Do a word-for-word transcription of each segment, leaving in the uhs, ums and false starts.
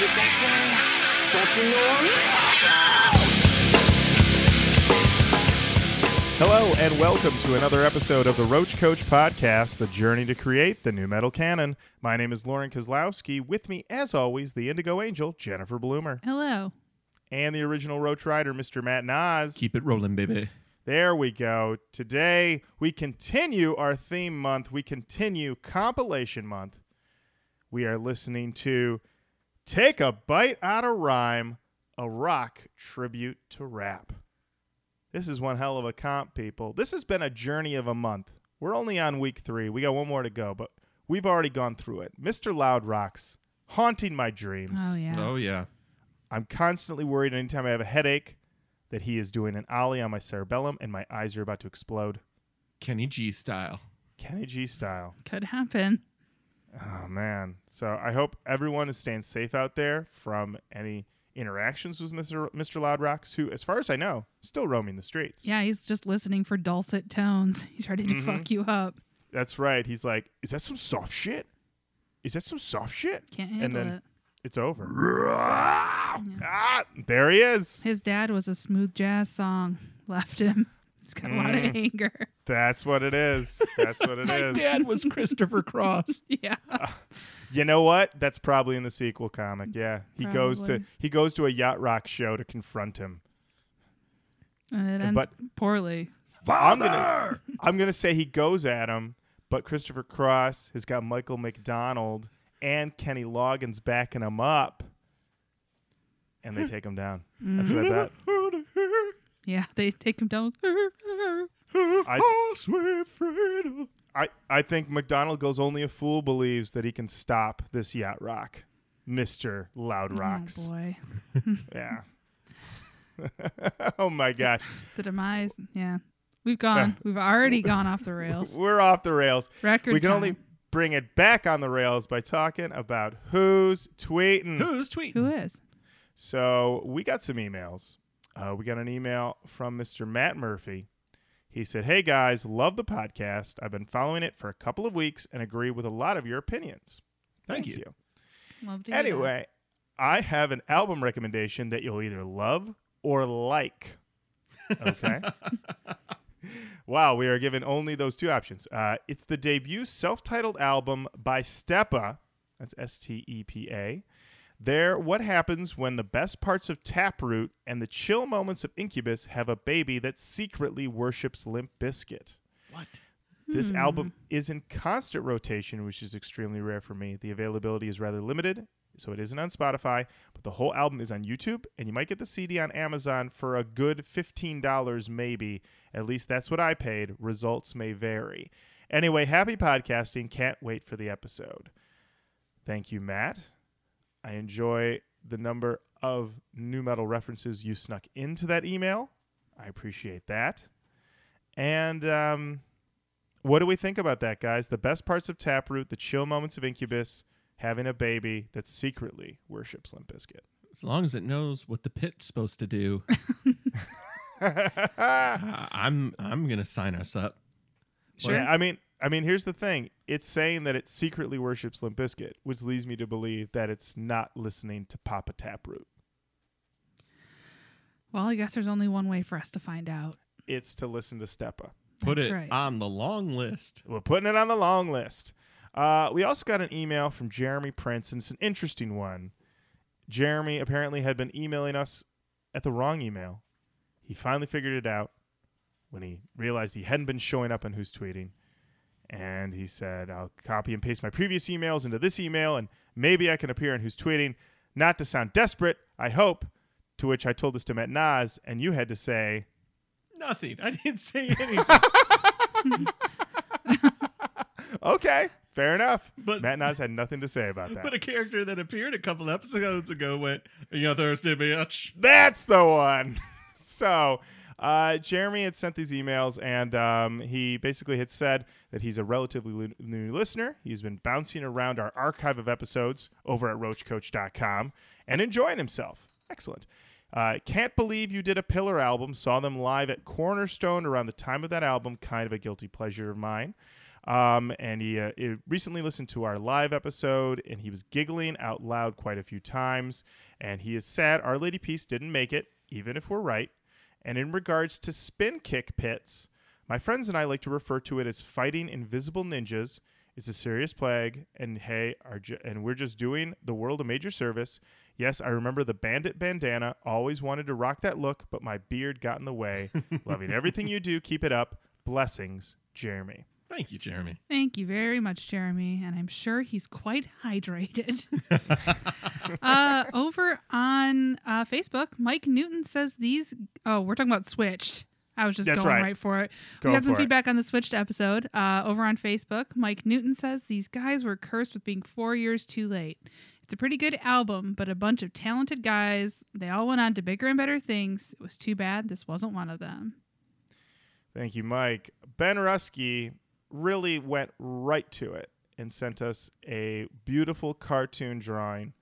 with that sound. Don't you know I'm here? Hello and welcome to another episode of the Roach Coach Podcast, the journey to create the new metal canon. My name is Lauren Kozlowski. With me, as always, the Indigo Angel, Jennifer Bloomer. Hello. And the original Roach Rider, Mister Matt Naz. Keep it rolling, baby. There we go. Today, we continue our theme month. We continue compilation month. We are listening to Take a Bite Out of Rhyme, a rock tribute to rap. This is one hell of a comp, people. This has been a journey of a month. We're only on week three. We got one more to go, but we've already gone through it. Mister Loud Rock's haunting my dreams. Oh, yeah. Oh, yeah. I'm constantly worried anytime I have a headache that he is doing an ollie on my cerebellum and my eyes are about to explode. Kenny G style. Kenny G style. Could happen. Oh, man. So I hope everyone is staying safe out there from any interactions with Mister Mister Loud Rocks, who, as far as I know, still roaming the streets. Yeah, he's just listening for dulcet tones. He's ready to mm-hmm. fuck you up. That's right. He's like, is that some soft shit? Is that some soft shit? Can't handle and then it. It's over. Yeah. Ah, there he is. His dad was a smooth jazz song. Left him. He's got mm. a lot of anger. That's what it is. That's what it My is. My dad was Christopher Cross. Yeah. Uh, you know what? That's probably in the sequel comic. Yeah. He probably. goes to he goes to a yacht rock show to confront him. And it ends but, poorly. Father! I'm gonna, I'm gonna say he goes at him, but Christopher Cross has got Michael McDonald and Kenny Loggins backing him up, and they take him down. Mm-hmm. That's what I bet. Yeah, they take him down. I swear, freedom. I, I think McDonald goes, only a fool believes that he can stop this yacht rock, Mister Loud Rocks. Oh, boy. Yeah. Oh, my gosh. The demise. Yeah. We've gone. We've already gone off the rails. We're off the rails. Record We can time. only... bring it back on the rails by talking about who's tweeting. Who's tweeting? Who is? So we got some emails. Uh, we got an email from Mister Matt Murphy. He said, hey, guys, love the podcast. I've been following it for a couple of weeks and agree with a lot of your opinions. Thank, Thank you. you. Love to anyway, I have an album recommendation that you'll either love or like. Okay. Wow, we are given only those two options. Uh, it's the debut self-titled album by Steppa. That's S T E P A. There, what happens when the best parts of Taproot and the chill moments of Incubus have a baby that secretly worships Limp Bizkit? What? This hmm. album is in constant rotation, which is extremely rare for me. The availability is rather limited, so it isn't on Spotify, but the whole album is on YouTube, and you might get the C D on Amazon for a good fifteen dollars maybe. At least that's what I paid. Results may vary. Anyway, happy podcasting. Can't wait for the episode. Thank you, Matt. I enjoy the number of nu metal references you snuck into that email. I appreciate that. And um, what do we think about that, guys? The best parts of Taproot, the chill moments of Incubus, having a baby that secretly worships Limp Bizkit. As long as it knows what the pit's supposed to do. uh, I'm I'm gonna sign us up. Sure. Well, I mean, I mean, here's the thing. It's saying that it secretly worships Limp Bizkit, which leads me to believe that it's not listening to Papa Taproot. Well, I guess there's only one way for us to find out. It's to listen to Steppa. Put That's it right. on the long list. We're putting it on the long list. Uh, we also got an email from Jeremy Prince, and it's an interesting one. Jeremy apparently had been emailing us at the wrong email. He finally figured it out when he realized he hadn't been showing up on Who's Tweeting. And he said, I'll copy and paste my previous emails into this email, and maybe I can appear on Who's Tweeting. Not to sound desperate, I hope. To which I told this to Matt Naz, and you had to say... nothing. I didn't say anything. Okay. Fair enough. But Matt Naz had nothing to say about that. But a character that appeared a couple episodes ago went, are you thirsty, bitch? That's the one. So uh, Jeremy had sent these emails, and um, he basically had said that he's a relatively lo- new listener. He's been bouncing around our archive of episodes over at Roach Coach dot com and enjoying himself. Excellent. Uh, can't believe you did a Pillar album. Saw them live at Cornerstone around the time of that album. Kind of a guilty pleasure of mine. Um, and he, uh, he recently listened to our live episode, and he was giggling out loud quite a few times. And he is sad Our Lady Peace didn't make it, even if we're right. And in regards to spin kick pits, my friends and I like to refer to it as fighting invisible ninjas. It's a serious plague, and hey, our ju- and we're just doing the world a major service. Yes, I remember the bandit bandana. Always wanted to rock that look, but my beard got in the way. Loving everything you do. Keep it up. Blessings, Jeremy. Thank you, Jeremy. Thank you very much, Jeremy. And I'm sure he's quite hydrated. uh, over on uh, Facebook, Mike Newton says these... Oh, we're talking about Switched. I was just That's going right. right for it. Going we had some feedback it. on the Switched episode. Uh, over on Facebook, Mike Newton says these guys were cursed with being four years too late. It's a pretty good album, but a bunch of talented guys. They all went on to bigger and better things. It was too bad this wasn't one of them. Thank you, Mike. Ben Rusky really went right to it and sent us a beautiful cartoon drawing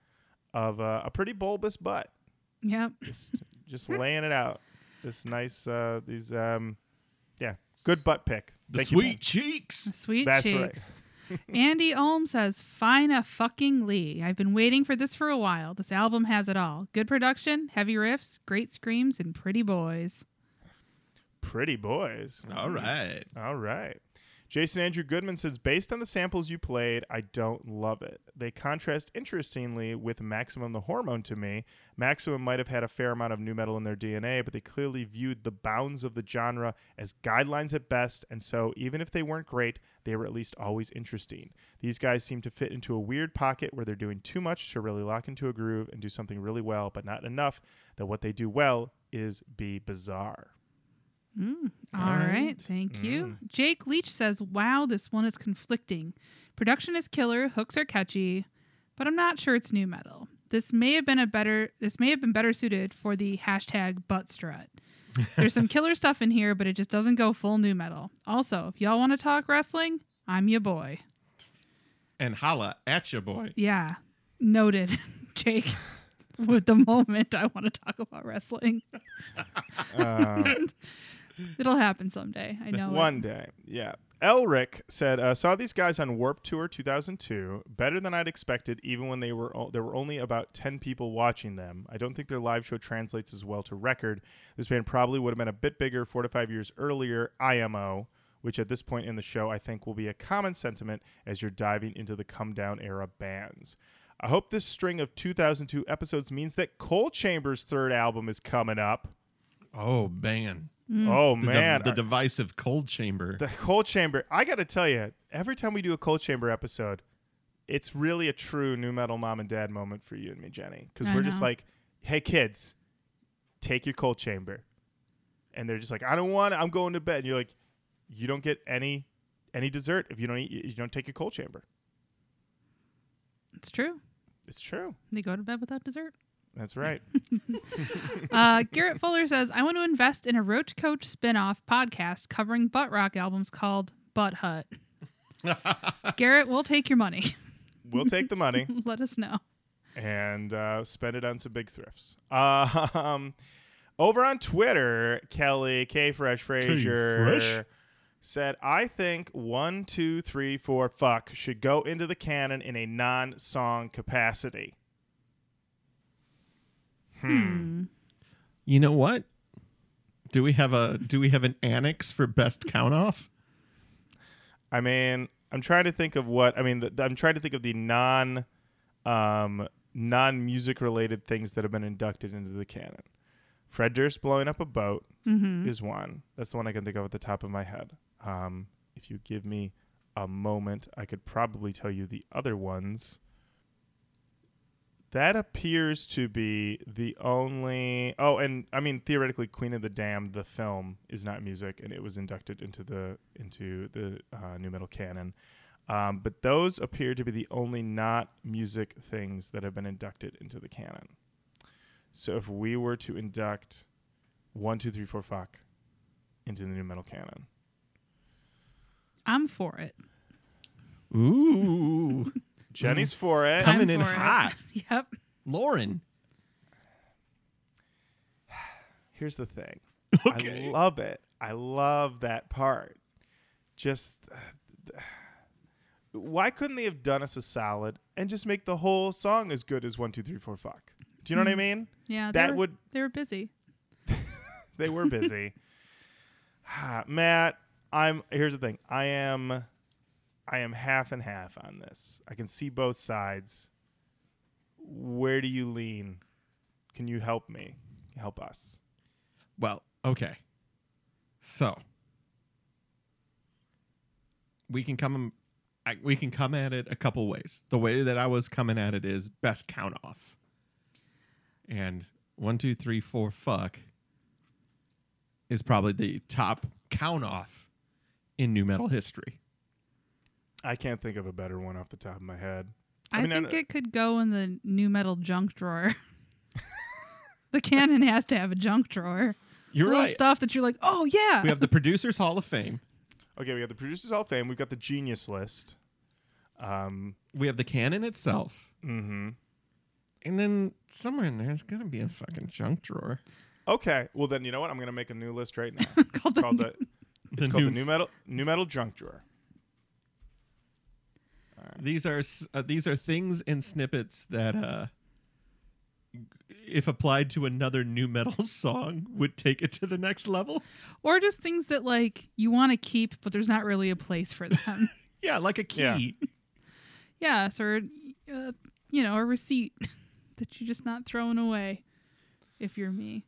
of uh, a pretty bulbous butt. Yep. Just, just laying it out. This nice, uh, these, um, yeah, good butt pick. The Thank sweet you, cheeks. The sweet That's cheeks. That's right. Andy Olm says, Fina fucking Lee. I've been waiting for this for a while. This album has it all. Good production, heavy riffs, great screams, and pretty boys. Pretty boys. All right. All right. Jason Andrew Goodman says, based on the samples you played, I don't love it. They contrast interestingly with Maximum the Hormone to me. Maximum might have had a fair amount of nu metal in their D N A, but they clearly viewed the bounds of the genre as guidelines at best, and so even if they weren't great, they were at least always interesting. These guys seem to fit into a weird pocket where they're doing too much to really lock into a groove and do something really well, but not enough that what they do well is be bizarre. Mm. All and, right. Thank mm. you. Jake Leach says, wow, this one is conflicting. Production is killer. Hooks are catchy, but I'm not sure it's nu metal. This may have been a better, this may have been better suited for the hashtag butt strut. There's some killer stuff in here, but it just doesn't go full nu metal. Also, if y'all want to talk wrestling, I'm your boy. And holla at your boy. Yeah. Noted, Jake. With the moment I want to talk about wrestling. Uh, It'll happen someday. I know. One it. day. Yeah. Elric said, uh, saw these guys on Warped Tour two thousand two. Better than I'd expected, even when they were o- there were only about ten people watching them. I don't think their live show translates as well to record. This band probably would have been a bit bigger four to five years earlier, I M O, which at this point in the show I think will be a common sentiment as you're diving into the come-down era bands. I hope this string of two thousand two episodes means that Coal Chamber's third album is coming up. Oh, man. Mm. Oh, man. The, the divisive Coal Chamber. The Coal Chamber. I got to tell you, every time we do a Coal Chamber episode, it's really a true nu metal mom and dad moment for you and me, Jenny. Because we're know. just like, hey, kids, take your Coal Chamber. And they're just like, I don't want it. I'm going to bed. And you're like, you don't get any any dessert if you don't eat, you don't take your Coal Chamber. It's true. It's true. They go to bed without dessert. That's right. uh, Garrett Fuller says, I want to invest in a Roach Coach spin-off podcast covering butt rock albums called Butt Hut. Garrett, we'll take your money. We'll take the money. Let us know. And uh, spend it on some big thrifts. Uh, um, over on Twitter, Kelly K. Fresh Frazier said, I think one, two, three, four, fuck should go into the canon in a non-song capacity. Hmm. You know what? Do we have a do we have an annex for best count off? I mean, I'm trying to think of what I mean. The, I'm trying to think of the non, um, non-music related things that have been inducted into the canon. Fred Durst blowing up a boat mm-hmm. is one. That's the one I can think of at the top of my head. Um, if you give me a moment, I could probably tell you the other ones. That appears to be the only... Oh, and I mean, theoretically, Queen of the Damned, the film, is not music, and it was inducted into the into the uh, nu metal canon. Um, but those appear to be the only not music things that have been inducted into the canon. So if we were to induct one, two, three, four, fuck into the nu metal canon. I'm for it. Ooh. Jenny's for it. Coming in hot. Yep. Lauren. Here's the thing. Okay. I love it. I love that part. Just uh, why couldn't they have done us a solid and just make the whole song as good as one, two, three, four, fuck? Do you know mm. what I mean? Yeah. That they were, would. They were busy. They were busy. Matt, I'm. Here's the thing. I am. I am half and half on this. I can see both sides. Where do you lean? Can you help me? Help us? Well, okay. So we can come. I, we can come at it a couple ways. The way that I was coming at it is best count off. And one, two, three, four, fuck is probably the top count off in nu metal history. I can't think of a better one off the top of my head. I, I mean, think I, it could go in the nu metal junk drawer. The canon has to have a junk drawer. You're right. Stuff that you're like, oh yeah. We have the Producers Hall of Fame. Okay, we have the Producers Hall of Fame. We've got the Genius List. Um, we have the canon itself. Mm-hmm. And then somewhere in there is gonna be a fucking junk drawer. Okay, well then you know what? I'm gonna make a new list right now. called it's called the, the it's the called new the new metal new metal junk drawer. Right. These are uh, these are things and snippets that, uh, if applied to another nu metal song, would take it to the next level. Or just things that like you want to keep, but there's not really a place for them. Yeah, like a key. Yeah, yeah so, uh, you know, a receipt that you're just not throwing away. If you're me.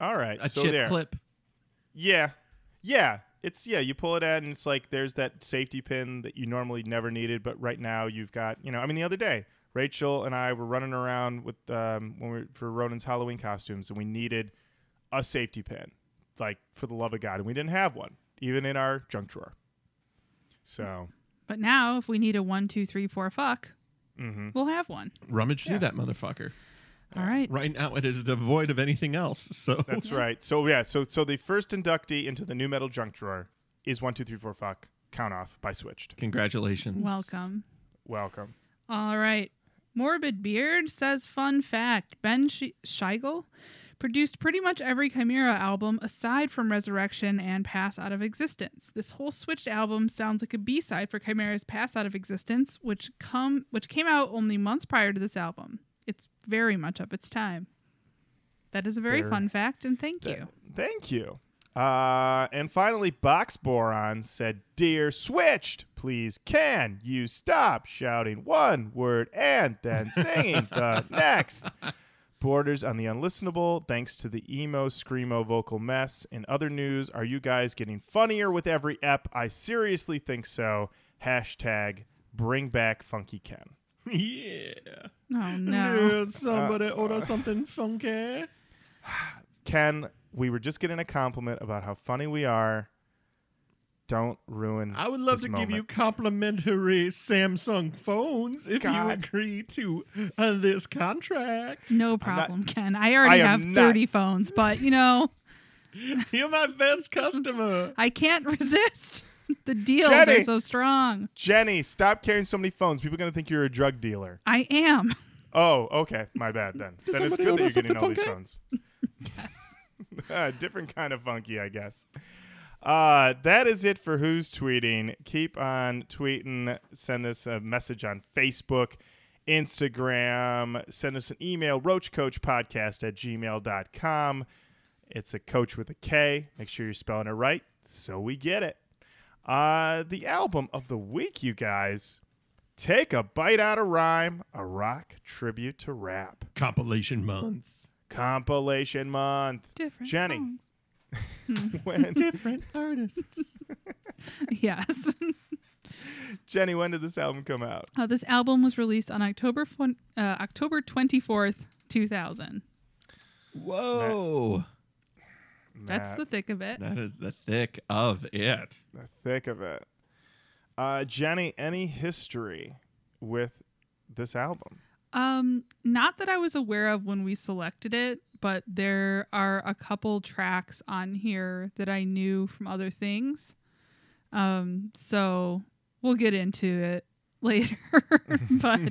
All right, a so chip there. clip. Yeah, yeah. It's yeah, you pull it out and it's like there's that safety pin that you normally never needed, but right now you've got, you know, I mean the other day, Rachel and I were running around with um when we were for Ronan's Halloween costumes and we needed a safety pin, like for the love of God, and we didn't have one, even in our junk drawer. So but now if we need a one, two, three, four fuck, mm-hmm. we'll have one. Rummage yeah. through that motherfucker. All right. Right now it is devoid of anything else. So that's right. So yeah, so so the first inductee into the nu metal junk drawer is one, two, three, four, fuck, count off by Switched. Congratulations. Welcome. Welcome. All right. Morbid Beard says fun fact. Ben Sh- Scheigel produced pretty much every Chimera album aside from Resurrection and Pass Out of Existence. This whole Switched album sounds like a B-side for Chimera's Pass Out of Existence, which come which came out only months prior to this album. It's very much of its time. That is a very there, fun fact, and thank th- you. Thank you. Uh, and finally, Box Boron said, "Dear Switched, please can you stop shouting one word and then singing the next? Borders on the unlistenable, thanks to the emo, screamo vocal mess. In other news, are you guys getting funnier with every ep? I seriously think so. Hashtag bring back Funky Ken." Yeah. Oh, no. Dude, somebody uh, order something funky. Ken, we were just getting a compliment about how funny we are. Don't ruin I would love this to moment. Give you complimentary Samsung phones if God. you agree to uh, this contract. No problem, not, Ken. I already I have thirty not. phones, but, you know. You're my best customer. I can't resist. The deals Jenny, are so strong. Jenny, stop carrying so many phones. People are going to think you're a drug dealer. I am. Oh, okay. My bad then. Then it's good that you're getting all funky? These phones. Yes. Different kind of funky, I guess. Uh, that is it for Who's Tweeting. Keep on tweeting. Send us a message on Facebook, Instagram. Send us an email, roach coach podcast at gmail dot com. It's a coach with a K. Make sure you're spelling it right so we get it. Uh, the album of the week, you guys. Take a Bite Out of Rhyme, a rock tribute to rap. Compilation month. Compilation month. Different Jenny. Songs. when... Different artists. Yes. Jenny, when did this album come out? Uh, this album was released on October fo- uh, October twenty-fourth, two thousand. Whoa. Matt. Matt. That's the thick of it. That is the thick of it. The thick of it. Uh, Jenny, any history with this album? Um, not that I was aware of when we selected it, but there are a couple tracks on here that I knew from other things. Um, so we'll get into it later. But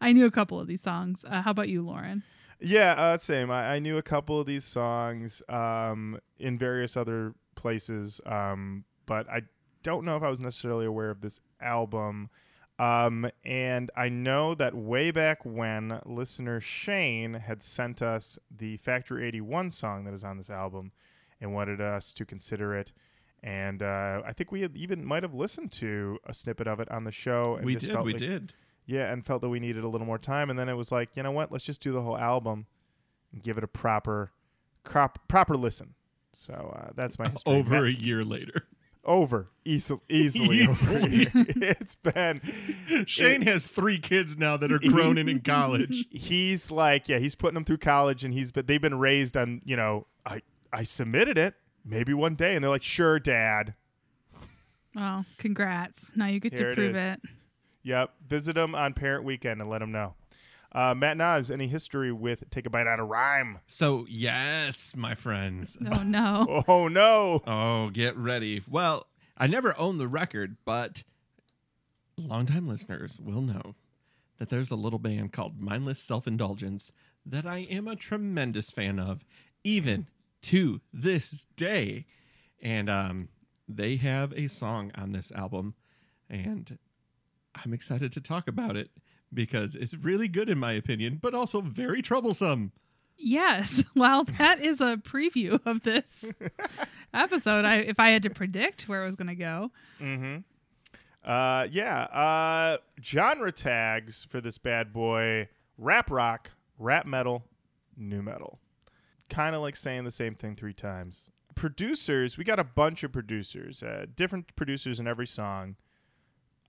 I knew a couple of these songs. Uh, how about you, Lauren? Yeah, uh, same. I, I knew a couple of these songs um, in various other places, um, but I don't know if I was necessarily aware of this album. Um, and I know that way back when, listener Shane had sent us the Factory eighty-one song that is on this album and wanted us to consider it. And uh, I think we had even might have listened to a snippet of it on the show. And we just did, felt we like, did. Yeah, and felt that we needed a little more time. And then it was like, you know what? Let's just do the whole album and give it a proper crop, proper listen. So uh, that's my history. Over a year later. Over. Easily. easily, easily. Over here. It's been... Shane it, has three kids now that are grown he, and in college. He's like, yeah, he's putting them through college, and he's but they've been raised on, you know, I, I submitted it. Maybe one day. And they're like, sure, Dad. Oh, congrats. Now you get Here to prove it, it. Yep. Visit them on Parent Weekend and let them know. Uh, Matt Naz, any history with Take a Bite Out of Rhyme? So, yes, my friends. Oh, no. oh, no. Oh, get ready. Well, I never owned the record, but longtime listeners will know that there's a little band called Mindless Self-Indulgence that I am a tremendous fan of, even to this day. And um, they have a song on this album, and I'm excited to talk about it because it's really good in my opinion, but also very troublesome. Yes. Well, that is a preview of this episode. I, if I had to predict where it was going to go. Mm-hmm. Uh, yeah. Uh, genre tags for this bad boy: rap rock, rap metal, nu metal. Kind of like saying the same thing three times. Producers, we got a bunch of producers, uh, different producers in every song.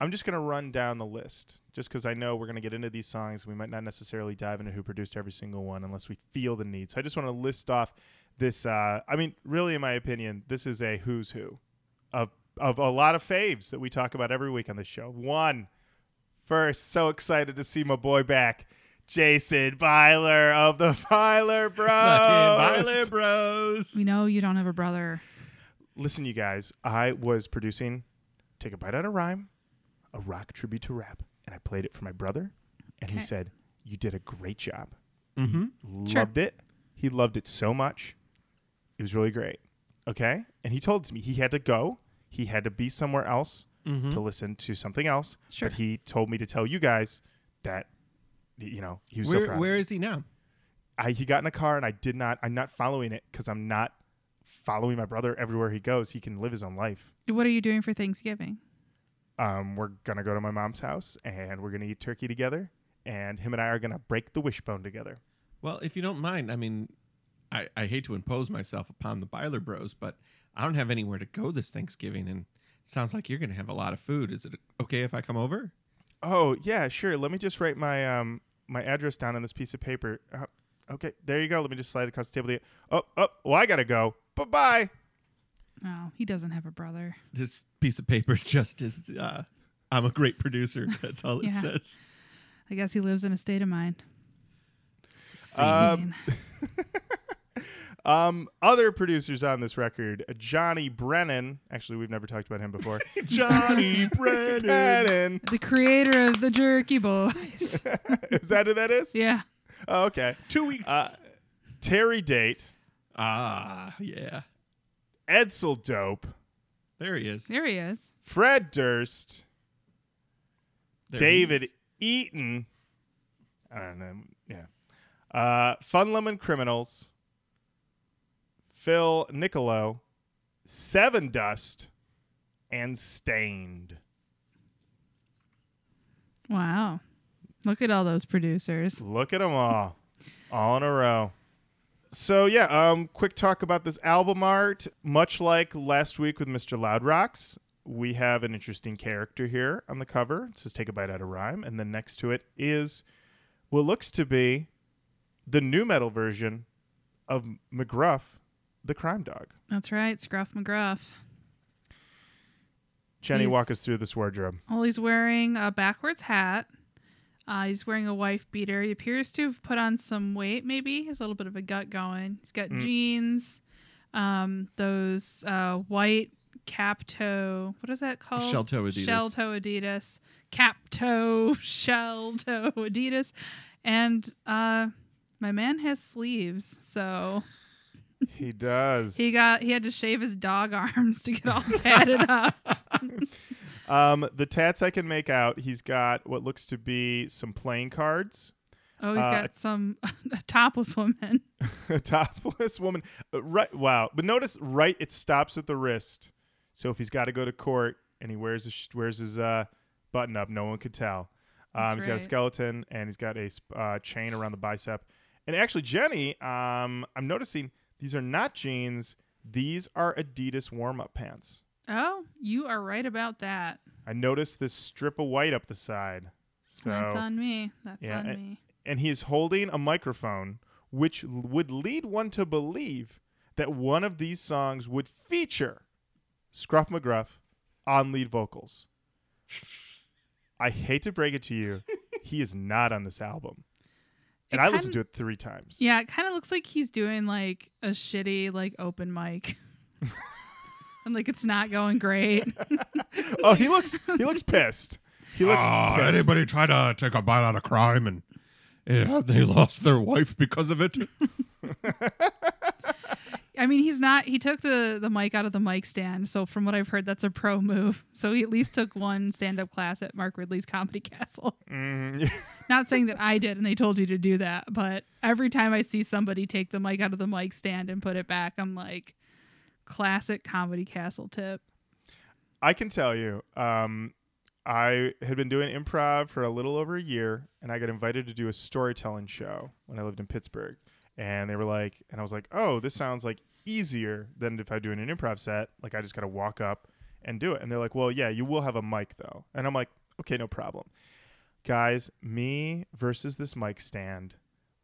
I'm just going to run down the list just because I know we're going to get into these songs. We might not necessarily dive into who produced every single one unless we feel the need. So I just want to list off this. Uh, I mean, really, in my opinion, this is a who's who of, of a lot of faves that we talk about every week on the show. One, first, so excited to see my boy back. Jason Byler of the Byler Bros. Byler Bros. We know you don't have a brother. Listen, you guys, I was producing Take a Bite Out of Rhyme, a rock tribute to rap, and I played it for my brother, and okay. He said, you did a great job. Mm-hmm. Loved sure. it. He loved it so much. It was really great. Okay? And he told me he had to go. He had to be somewhere else mm-hmm. to listen to something else. Sure. But he told me to tell you guys that you know, he was where, so proud. Where is he now? I, he got in a car, and I did not. I'm not following it because I'm not following my brother everywhere he goes. He can live his own life. What are you doing for Thanksgiving? Um, we're gonna go to my mom's house, and we're gonna eat turkey together. And him and I are gonna break the wishbone together. Well, if you don't mind, I mean, I, I hate to impose myself upon the Byler Bros, but I don't have anywhere to go this Thanksgiving, and it sounds like you're gonna have a lot of food. Is it okay if I come over? Oh yeah, sure. Let me just write my um. my address down on this piece of paper. Uh, okay, there you go. Let me just slide across the table to you. Oh, oh, well, I got to go. Bye-bye. Oh, he doesn't have a brother. This piece of paper just is, uh, I'm a great producer. That's all yeah. it says. I guess he lives in a state of mind. Um, um, other producers on this record, uh, Johnny Brennan. Actually, we've never talked about him before. Johnny Brennan. Brennan. The creator of the Jerky Boys. Is that who that is? Yeah. Oh, okay. Two weeks. Uh, Terry Date. Ah, yeah. Edsel Dope. There he is. There he is. Fred Durst. There David Eaton. I don't know. Yeah. Uh, Fun Lemon Criminals. Phil Niccolo, Sevendust, and Stained. Wow. Look at all those producers. Look at them all. All in a row. So, yeah, um, quick talk about this album art. Much like last week with Mister Loud Rocks, we have an interesting character here on the cover. It says Take a Bite Out of Rhyme. And then next to it is what looks to be the nu metal version of McGruff, the crime dog. That's right, Scruff McGruff. Jenny, he's, walk us through this wardrobe. Well, he's wearing a backwards hat. Uh, he's wearing a wife beater. He appears to have put on some weight, maybe. He has a little bit of a gut going. He's got mm. jeans, um, those uh, white cap toe. What is that called? Shell toe Adidas. Shell toe Adidas. Cap toe, shell toe Adidas. And uh, my man has sleeves, so... He does. He got. He had to shave his dog arms to get all tatted up. Um, the tats I can make out, he's got what looks to be some playing cards. Oh, he's uh, got some a topless woman. A topless woman. Uh, right. Wow. But notice, right, it stops at the wrist. So if he's got to go to court and he wears his, wears his uh, button up, no one could tell. Um, he's right. got a skeleton, and he's got a uh, chain around the bicep. And actually, Jenny, um, I'm noticing these are not jeans. These are Adidas warm-up pants. Oh, you are right about that. I noticed this strip of white up the side. So that's on me. That's yeah, on and, me. And he is holding a microphone, which l- would lead one to believe that one of these songs would feature Scruff McGruff on lead vocals. I hate to break it to you, he is not on this album. And it I kinda, listened to it three times. Yeah, it kind of looks like he's doing like a shitty like open mic. And like it's not going great. Oh, he looks he looks pissed. He looks uh, pissed. Anybody try to take a bite out of crime and yeah, they lost their wife because of it. I mean, he's not, he took the, the mic out of the mic stand. So from what I've heard, that's a pro move. So he at least took one stand-up class at Mark Ridley's Comedy Castle. Mm, yeah. Not saying that I did and they told you to do that. But every time I see somebody take the mic out of the mic stand and put it back, I'm like, classic Comedy Castle tip. I can tell you, um, I had been doing improv for a little over a year and I got invited to do a storytelling show when I lived in Pittsburgh. And they were like, and I was like, oh, this sounds like easier than if I do an improv set. Like, I just got to walk up and do it. And they're like, well, yeah, you will have a mic, though. And I'm like, okay, no problem. Guys, me versus this mic stand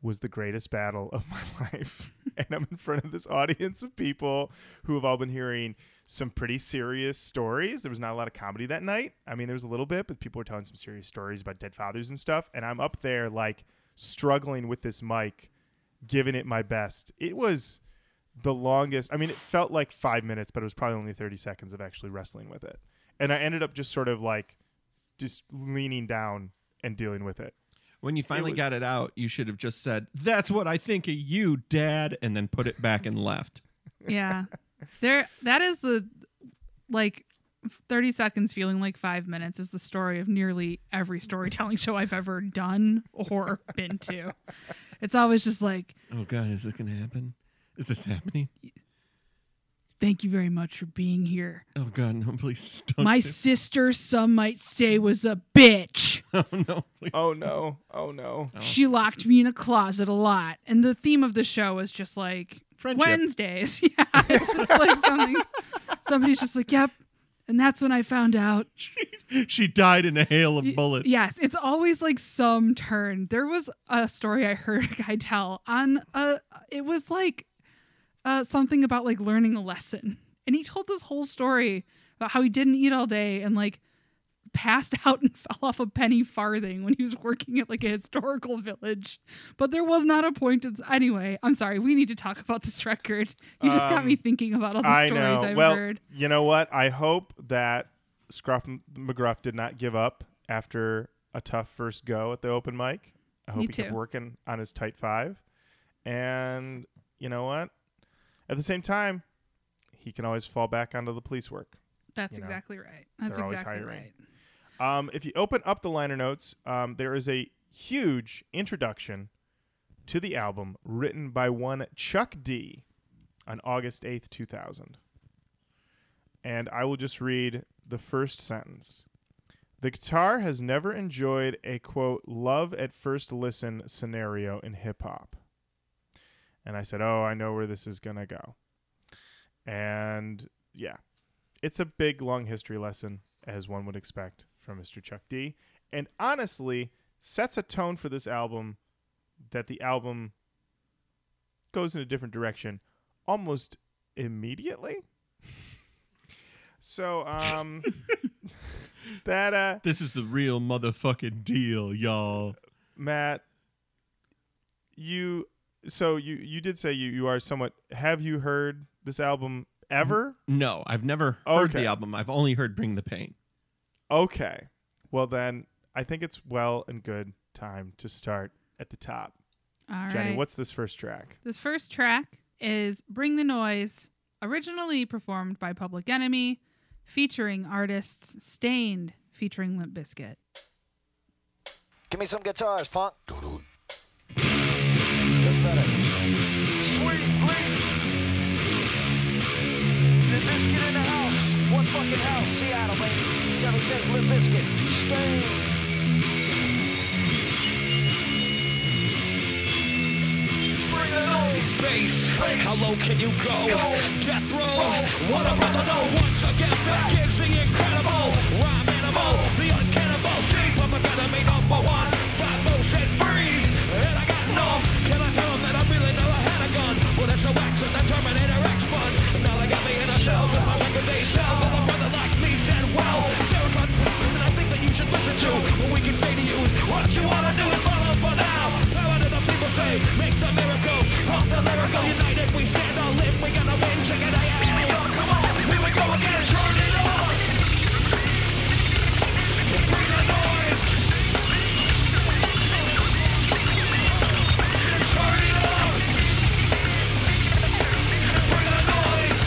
was the greatest battle of my life. And I'm in front of this audience of people who have all been hearing some pretty serious stories. There was not a lot of comedy that night. I mean, there was a little bit, but people were telling some serious stories about dead fathers and stuff. And I'm up there, like, struggling with this mic, giving it my best. It was the longest. I mean, it felt like five minutes, but it was probably only thirty seconds of actually wrestling with it. And I ended up just sort of like just leaning down and dealing with it. When you finally it was, got it out, you should have just said, "That's what I think of you, Dad," and then put it back and left. Yeah. There, that is the like thirty seconds feeling like five minutes is the story of nearly every storytelling show I've ever done or been to. It's always just like, oh God, is this going to happen? Is this happening? Thank you very much for being here. Oh God, no, please don't. My do. sister, some might say, was a bitch. Oh no, please. Oh no, oh no. Oh. She locked me in a closet a lot. And the theme of the show was just like friendship. Wednesdays. Yeah, it's just like something. Somebody's just like, yep. And that's when I found out. She, she died in a hail of bullets. Yes, it's always like some turn. There was a story I heard a guy tell on, a, it was like uh, something about like learning a lesson. And he told this whole story about how he didn't eat all day and like passed out and fell off a penny farthing when he was working at like a historical village. But there was not a point to th- anyway, I'm sorry, we need to talk about this record. You um, just got me thinking about all the I stories know. I've well, heard. You know what? I hope that Scruff McGruff did not give up after a tough first go at the open mic. I hope me he too. kept working on his tight five. And you know what? At the same time, he can always fall back onto the police work. That's you know? exactly right. That's They're exactly right. Um, if you open up the liner notes, um, there is a huge introduction to the album written by one Chuck D on August eighth, two thousand. And I will just read the first sentence. The guitar has never enjoyed a, quote, love at first listen scenario in hip hop. And I said, oh, I know where this is going to go. And yeah, it's a big, long history lesson, as one would expect from Mister Chuck D, and honestly sets a tone for this album that the album goes in a different direction almost immediately. So, um, that, uh, this is the real motherfucking deal, y'all. Matt, you, so you, you did say you, you are somewhat, have you heard this album ever? No, I've never heard okay. the album. I've only heard Bring the Pain. Okay. Well, then, I think it's well and good time to start at the top. All Jenny, right. what's this first track? This first track is Bring the Noise, originally performed by Public Enemy, featuring artists Stained featuring Limp Bizkit. Give me some guitars, punk. Doo-doo. That's better. Sweet grief. Limp Bizkit in the house. What fucking house? Seattle, baby. Tell me, take Limp Bizkit. Stained. Space. How low can you go? go. Death row. Roll. What about the no? Once again, back gives the incredible rhyme animal, the uncannibal. Deep up another me number one. Five votes said freeze, and I got numb. Can I tell them that I really never had a gun? Well, that's a wax and the Terminator X fun. Now they got me in a cell, and my records they sell. And a brother like me said, well, Sarah Cotton, and I think that you should listen to. What we can say to you is, what you wanna do is follow for now. Power to the people, say, make the miracle. Pop the lyrical, unite if we stand or live, we gonna win, check it out. Here we go, come on, here we go again, turn it on. Bring the noise. Turn it on. Bring the noise.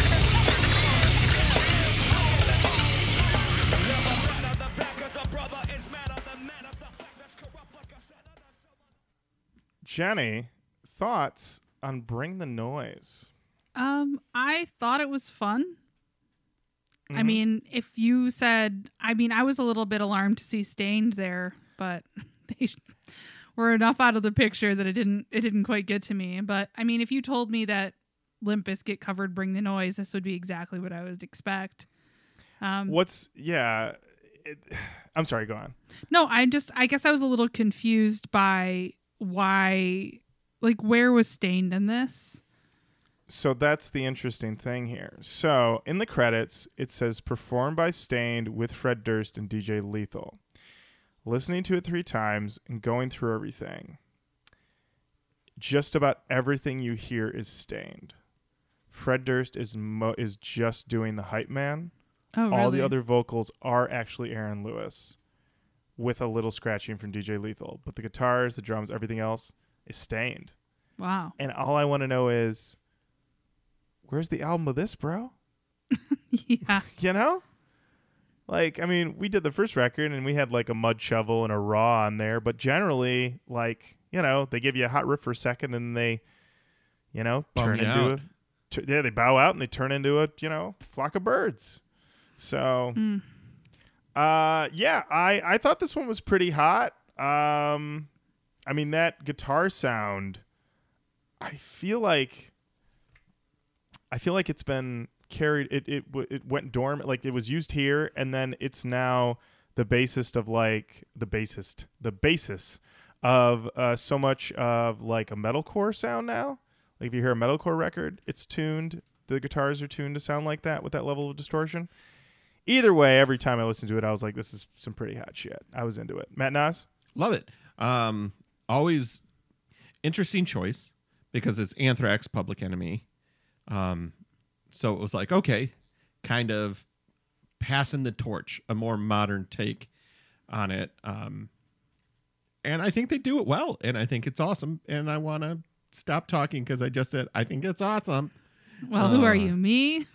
Never right on the back as a brother is mad on the man of the fact that's corrupt like a son of the son. Jenny, thoughts on Bring the Noise? Um, I thought it was fun. Mm-hmm. I mean, if you said, I mean, I was a little bit alarmed to see Stained there, but they were enough out of the picture that it didn't, it didn't quite get to me. But I mean, if you told me that Limp Bizkit covered Bring the Noise, this would be exactly what I would expect. Um, What's, yeah. It, I'm sorry, go on. No, I just, I guess I was a little confused by why... Like, where was Stained in this? So that's the interesting thing here. So in the credits, it says performed by Stained with Fred Durst and D J Lethal. Listening to it three times and going through everything, just about everything you hear is Stained. Fred Durst is mo- is just doing the hype man. Oh, really? All the other vocals are actually Aaron Lewis with a little scratching from D J Lethal. But the guitars, the drums, everything else... is Stained. Wow. And all I want to know is, where's the album of this, bro? Yeah. You know? Like, I mean, we did the first record and we had like a mud shovel and a raw on there, but generally, like, you know, they give you a hot riff for a second and they, you know, Bum turn into out. a, t- yeah, they bow out and they turn into a, you know, flock of birds. So, mm. uh, yeah, I, I thought this one was pretty hot. Um, I mean, that guitar sound, I feel like I feel like it's been carried, it it it went dormant, like it was used here, and then it's now the bassist of like the bassist, the basis of uh, so much of like a metalcore sound now. Like if you hear a metalcore record, it's tuned, the guitars are tuned to sound like that with that level of distortion. Either way, every time I listened to it, I was like, this is some pretty hot shit. I was into it. Matt Naz? Love it. Um, always interesting choice because it's Anthrax, Public Enemy. Um, so it was like, okay, kind of passing the torch, a more modern take on it. Um, and I think they do it well, and I think it's awesome. And I want to stop talking because I just said, I think it's awesome. Well, uh, who are you, me?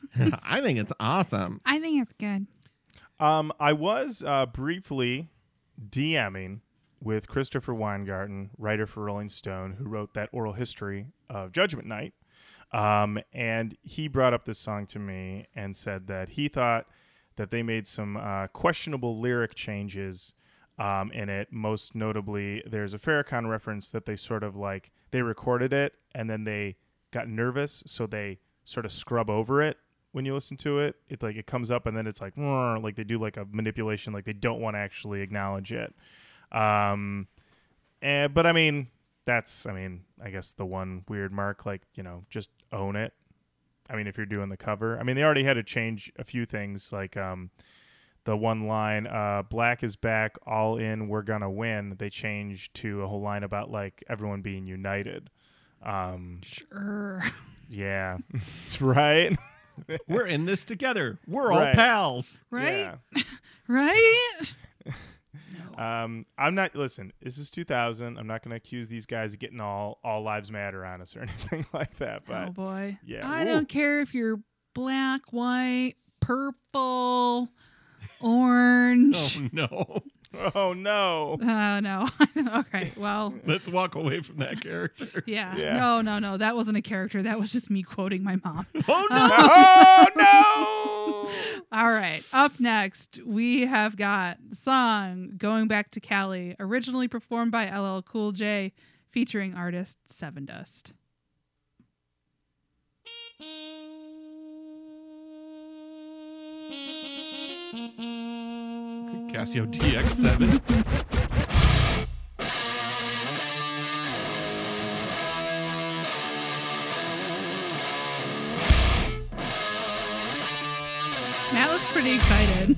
I think it's awesome. I think it's good. Um, I was uh, briefly DMing with Christopher Weingarten, writer for Rolling Stone, who wrote that oral history of Judgment Night. Um, and he brought up this song to me and said that he thought that they made some uh, questionable lyric changes um, in it. Most notably, there's a Farrakhan reference that they sort of like, they recorded it and then they got nervous, so they sort of scrub over it when you listen to it. It like it comes up and then it's like, like they do like a manipulation, like they don't want to actually acknowledge it. Um, and, but I mean, that's, I mean, I guess the one weird mark, like, you know, just own it. I mean, if you're doing the cover, I mean, they already had to change a few things, like, um, the one line, uh, black is back, all in, we're gonna win. They changed to a whole line about like everyone being united. Um, sure. Yeah. Right. We're in this together. We're all right. pals. Right. Yeah. Right. No. Um, I'm not, listen, this is two thousand. I'm not going to accuse these guys of getting all, all lives matter on us or anything like that. But, oh boy. Yeah. I Ooh. don't care if you're black, white, purple, orange. Oh, no. Oh, no. Oh, uh, no. Okay, well. Let's walk away from that character. Yeah. yeah. No, no, no. That wasn't a character. That was just me quoting my mom. Oh, no. Um, oh, no. All right. Up next, we have got the song Going Back to Cali, originally performed by L L Cool J, featuring artist Sevendust. Casio D X seven. Matt looks pretty excited.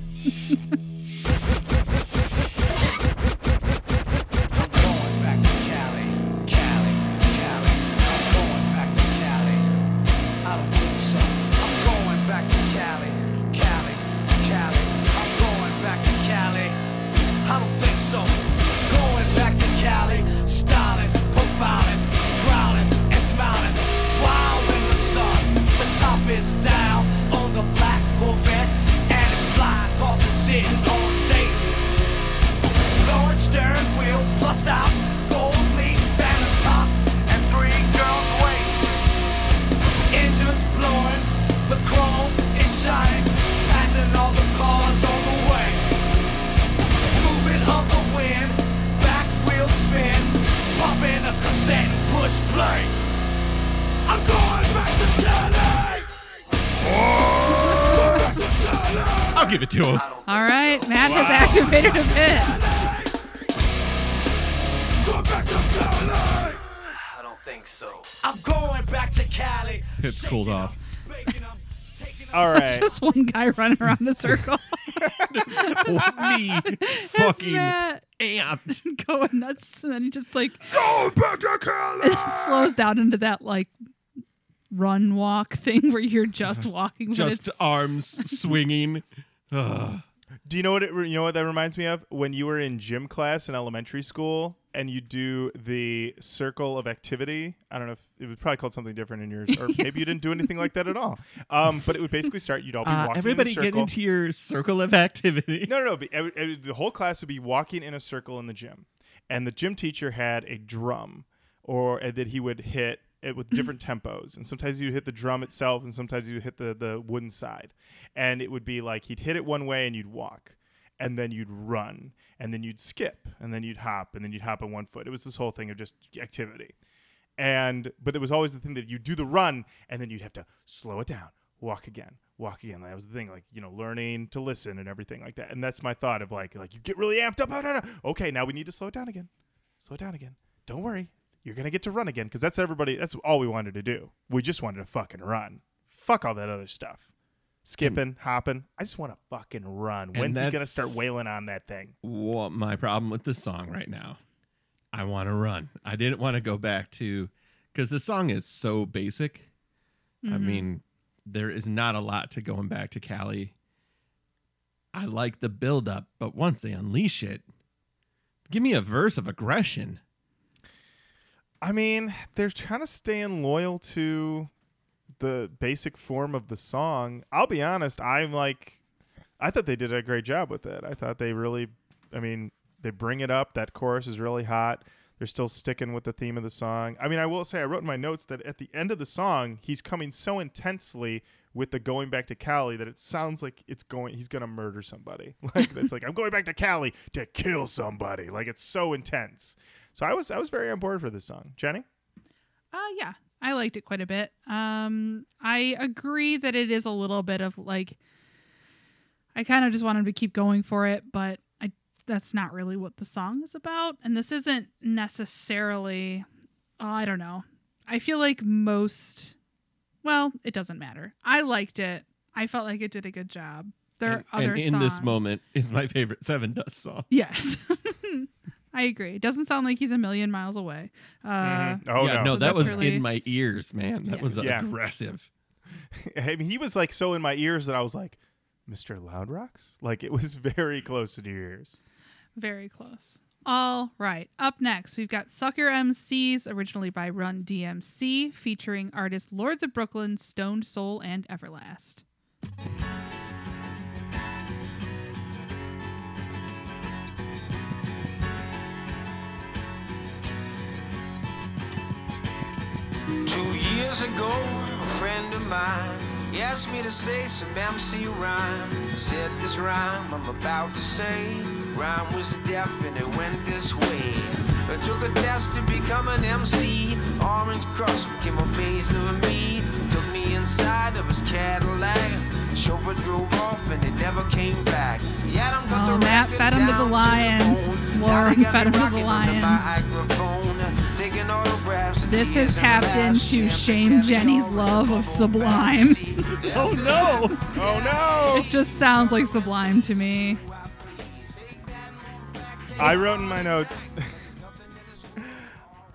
Guy running around the circle. Holy fucking Matt amped. Going nuts. And then he just like Go back to Cali! It slows down into that like run walk thing where you're just walking. Just arms swinging. Ugh. Do you know what it, you know what that reminds me of? When you were in gym class in elementary school and you do the circle of activity. I don't know if it was probably called something different in yours, or maybe you didn't do anything like that at all. Um, but it would basically start, you'd all be walking uh, everybody in a circle. Get into your circle of activity. No, no, no. The whole class would be walking in a circle in the gym. And the gym teacher had a drum or uh, that he would hit it with different tempos, and sometimes you hit the drum itself and sometimes you hit the the wooden side, and it would be like he'd hit it one way and you'd walk, and then you'd run, and then you'd skip, and then you'd hop, and then you'd hop on one foot. It was this whole thing of just activity. And but it was always the thing that you do the run and then you'd have to slow it down, walk again, walk again. That was the thing, like, you know, learning to listen and everything like that. And that's my thought of like like you get really amped up. Oh, no, no. Okay, now we need to slow it down again, slow it down again. Don't worry, you're going to get to run again, because that's everybody. That's all we wanted to do. We just wanted to fucking run. Fuck all that other stuff. Skipping, mm. hopping. I just want to fucking run. And when's he going to start wailing on that thing? What my problem with this song right now. I want to run. I didn't want to go back to, because the song is so basic. Mm-hmm. I mean, there is not a lot to Going Back to Cali. I like the buildup, but once they unleash it, give me a verse of aggression. I mean, they're trying to stay loyal to the basic form of the song. I'll be honest, I'm like, I thought they did a great job with it. I thought they really, I mean, they bring it up. That chorus is really hot. They're still sticking with the theme of the song. I mean, I will say I wrote in my notes that at the end of the song, he's coming so intensely with the Going Back to Cali that it sounds like it's going, he's going to murder somebody. Like, that's like, I'm going back to Cali to kill somebody. Like, it's so intense. So I was I was very on board for this song. Jenny? Uh, yeah, I liked it quite a bit. Um, I agree that it is a little bit of like, I kind of just wanted to keep going for it, but I that's not really what the song is about. And this isn't necessarily, uh, I don't know. I feel like most, well, it doesn't matter. I liked it. I felt like it did a good job. There and, are other and in songs. This moment is my favorite Sevendust song. Yes. I agree. It doesn't sound like he's a million miles away. Uh, mm-hmm. Oh, yeah, no. no so that was really in my ears, man. That yeah. was yeah. aggressive. I mean, he was like so in my ears that I was like, Mister Loud Rocks? Like, it was very close to your ears. Very close. All right. Up next, we've got Sucker M Cs, originally by Run D M C, featuring artists Lords of Brooklyn, Stone Soul, and Everlast. years ago, a friend of mine, he asked me to say some M C rhyme. Said this rhyme I'm about to say, rhyme was deaf and it went this way. I took a test to become an M C, Orange Crush became amazed of me. Took me inside of his Cadillac, chauffeur drove off and it never came back. Yet I'm got oh, the Matt fed him to the lions, Lauren fed him to the lions. This has tapped into Shane Jenny's love of Sublime. Oh no! Oh no! It just sounds like Sublime to me. I wrote in my notes.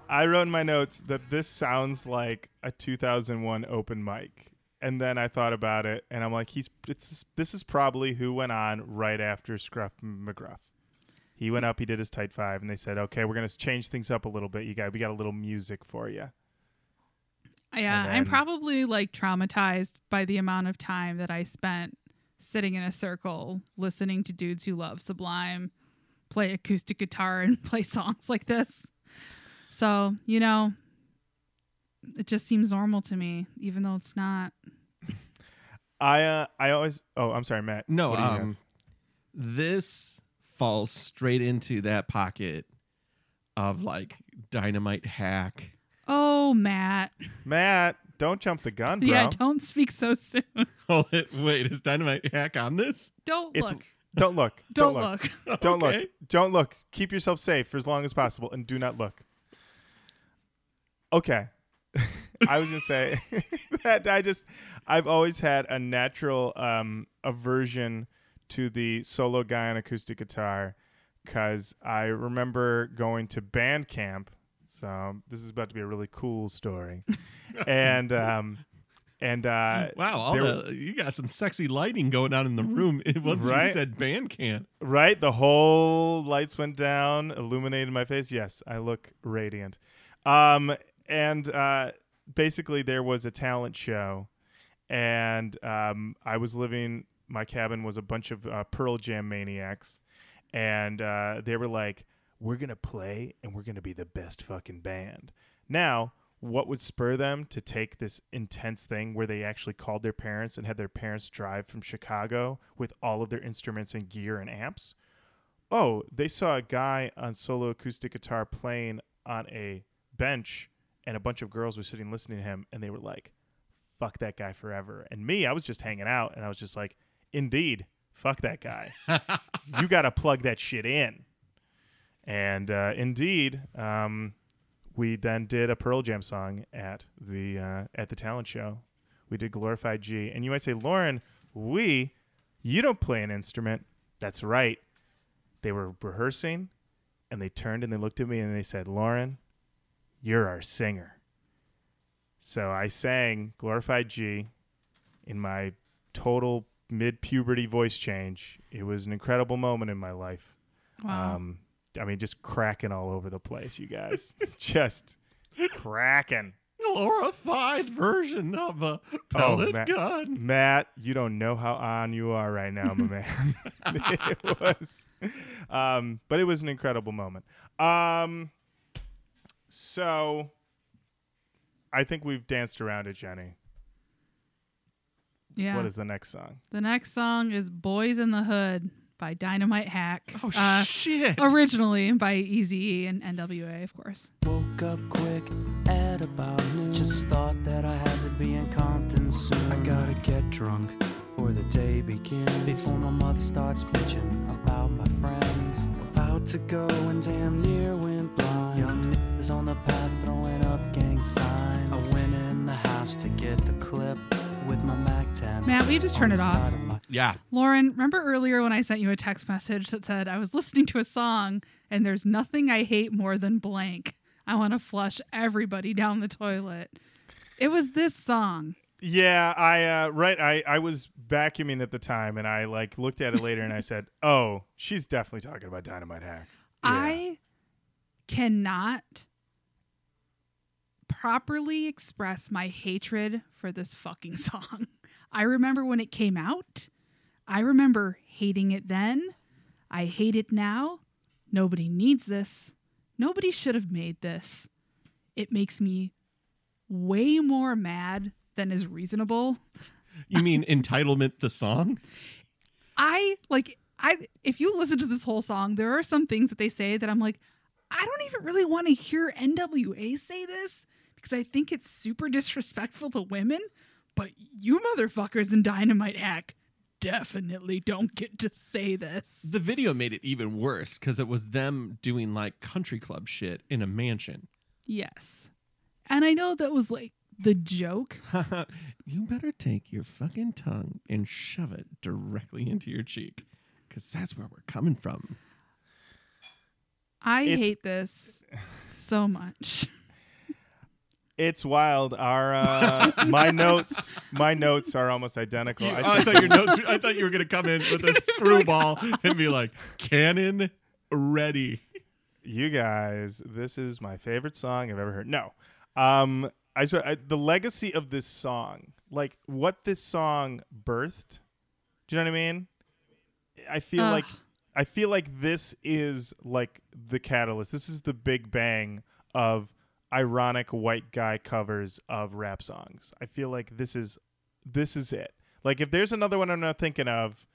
I wrote in my notes that this sounds like a two thousand one open mic, and then I thought about it, and I'm like, he's. It's this is probably who went on right after Scruff McGruff. He went up, he did his tight five, and they said, okay, we're going to change things up a little bit. You got, we got a little music for you. Yeah, then, I'm probably like traumatized by the amount of time that I spent sitting in a circle listening to dudes who love Sublime play acoustic guitar and play songs like this. So, you know, it just seems normal to me, even though it's not. I uh, I always... Oh, I'm sorry, Matt. No, um, this... falls straight into that pocket of like Dynamite Hack. Oh, Matt. Matt, don't jump the gun, bro. Yeah, don't speak so soon. Hold it. Wait, is Dynamite Hack on this? Don't it's, look. Don't look. Don't, don't look. look. Don't okay. look. Don't look. Keep yourself safe for as long as possible and do not look. Okay. I was going to say that I just, I've always had a natural um, aversion to the solo guy on acoustic guitar, because I remember going to band camp. So this is about to be a really cool story. and um, and uh, wow, all the, were, you got some sexy lighting going on in the room. Once right? you said band camp, right? The whole lights went down, illuminated my face. Yes, I look radiant. Um, and uh, basically, there was a talent show, and um, I was living. My cabin was a bunch of uh, Pearl Jam maniacs, and uh, they were like, we're going to play, and we're going to be the best fucking band. Now, what would spur them to take this intense thing where they actually called their parents and had their parents drive from Chicago with all of their instruments and gear and amps? Oh, they saw a guy on solo acoustic guitar playing on a bench, and a bunch of girls were sitting listening to him, and they were like, fuck that guy forever. And me, I was just hanging out, and I was just like, indeed, fuck that guy. You got to plug that shit in. And uh, indeed, um, we then did a Pearl Jam song at the uh, at the talent show. We did Glorified G. And you might say, Lauren, we, you don't play an instrument. That's right. They were rehearsing, and they turned and they looked at me and they said, Lauren, you're our singer. So I sang Glorified G in my total mid-puberty voice change. It was an incredible moment in my life. Wow. Um, I mean, just cracking all over the place, you guys. Just cracking. Glorified version of a pellet oh, Matt, gun. Matt, you don't know how on you are right now, my man. It was. Um, but it was an incredible moment. Um, so I think we've danced around it, Jenny. Yeah. What is the next song? The next song is Boys in the Hood by Dynamite Hack. Oh, uh, shit. Originally by Eazy-E and N W A, of course. Woke up quick at about noon. Just thought that I had to be in Compton soon. I gotta get drunk before the day begins. Before my mother starts bitching about my friends. About to go and damn near went blind. Young niggas on the path throwing up gang signs. I went in the house to get the clip. With my Mac ten. Matt, will you just turn it off? Of my- yeah. Lauren, remember earlier when I sent you a text message that said, I was listening to a song and there's nothing I hate more than blank. I want to flush everybody down the toilet. It was this song. Yeah, I uh, right. I, I was vacuuming at the time and I like looked at it later and I said, oh, she's definitely talking about Dynamite Hack. Yeah. I cannot properly express my hatred for this fucking song. I remember when it came out. I remember hating it then. I hate it now. Nobody needs this. Nobody should have made this. It makes me way more mad than is reasonable. You mean Entitlement the song? I like I if you listen to this whole song, there are some things that they say that I'm like, I don't even really want to hear N W A say this because I think it's super disrespectful to women, but you motherfuckers in Dynamite Hack definitely don't get to say this. The video made it even worse because it was them doing like country club shit in a mansion. Yes. And I know that was like the joke. You better take your fucking tongue and shove it directly into your cheek because that's where we're coming from. I it's... hate this so much. It's wild. Our uh, my notes, my notes are almost identical. I, oh, I thought your notes. I thought you were gonna come in with a screwball and be like, "Cannon ready." You guys, this is my favorite song I've ever heard. No, um, I swear, I, the legacy of this song, like what this song birthed. Do you know what I mean? I feel uh. like I feel like this is like the catalyst. This is the big bang of ironic white guy covers of rap songs. I feel like this is this is it. Like if there's another one I'm not thinking of,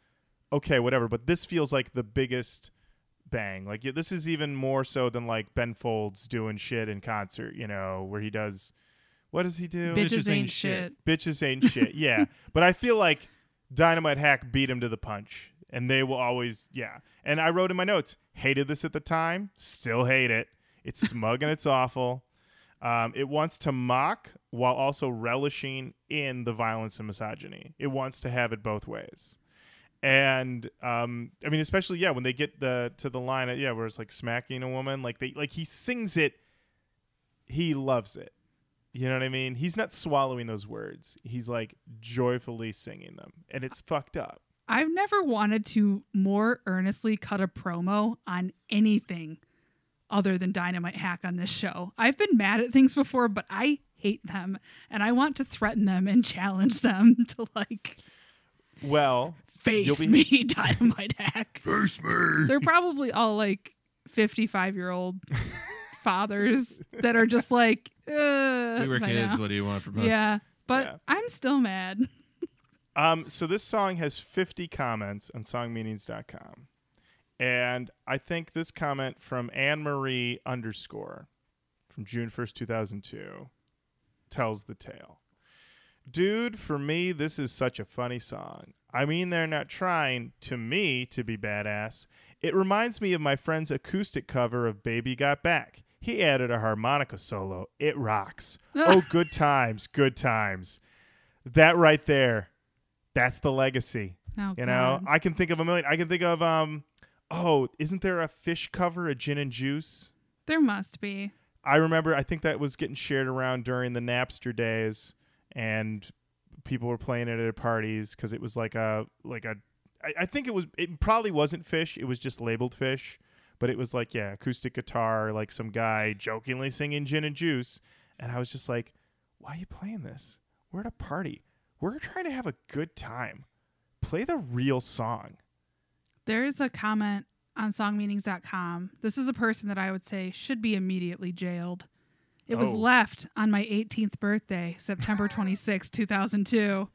okay, whatever, but this feels like the biggest bang. Like yeah, this is even more so than like Ben Folds doing shit in concert, you know, where he does, what does he do? Bitches, Bitches ain't, ain't shit. shit. Bitches ain't shit. Yeah. But I feel like Dynamite Hack beat him to the punch and they will always, yeah. And I wrote in my notes, hated this at the time, still hate it. It's smug and it's awful. Um, it wants to mock while also relishing in the violence and misogyny. It wants to have it both ways. And um, I mean, especially, yeah, when they get the to the line, yeah, where it's like smacking a woman, like they like he sings it. He loves it. You know what I mean? He's not swallowing those words. He's like joyfully singing them. And it's fucked up. I've never wanted to more earnestly cut a promo on anything other than Dynamite Hack on this show. I've been mad at things before, but I hate them and I want to threaten them and challenge them to like, well, face be... me, Dynamite Hack. Face me. They're probably all like fifty-five year old fathers that are just like, uh, we were kids. Now. What do you want from us? Yeah. But yeah. I'm still mad. um. So this song has fifty comments on song meanings dot com. And I think this comment from Anne Marie underscore from June first, two thousand two tells the tale. Dude, for me, this is such a funny song. I mean, they're not trying, to me, to be badass. It reminds me of my friend's acoustic cover of Baby Got Back. He added a harmonica solo. It rocks. Oh, good times, good times. That right there, that's the legacy. Oh, you know, God. I can think of a million. I can think of... um. Oh, isn't there a Fish cover, a Gin and Juice? There must be. I remember, I think that was getting shared around during the Napster days, and people were playing it at parties because it was like a, like a, I, I think it was, it probably wasn't Fish. It was just labeled Fish, but it was like, yeah, acoustic guitar, like some guy jokingly singing Gin and Juice. And I was just like, why are you playing this? We're at a party. We're trying to have a good time. Play the real song. There's a comment on song meanings dot com. This is a person that I would say should be immediately jailed. It oh. was left on my eighteenth birthday, September twenty-sixth, two thousand two.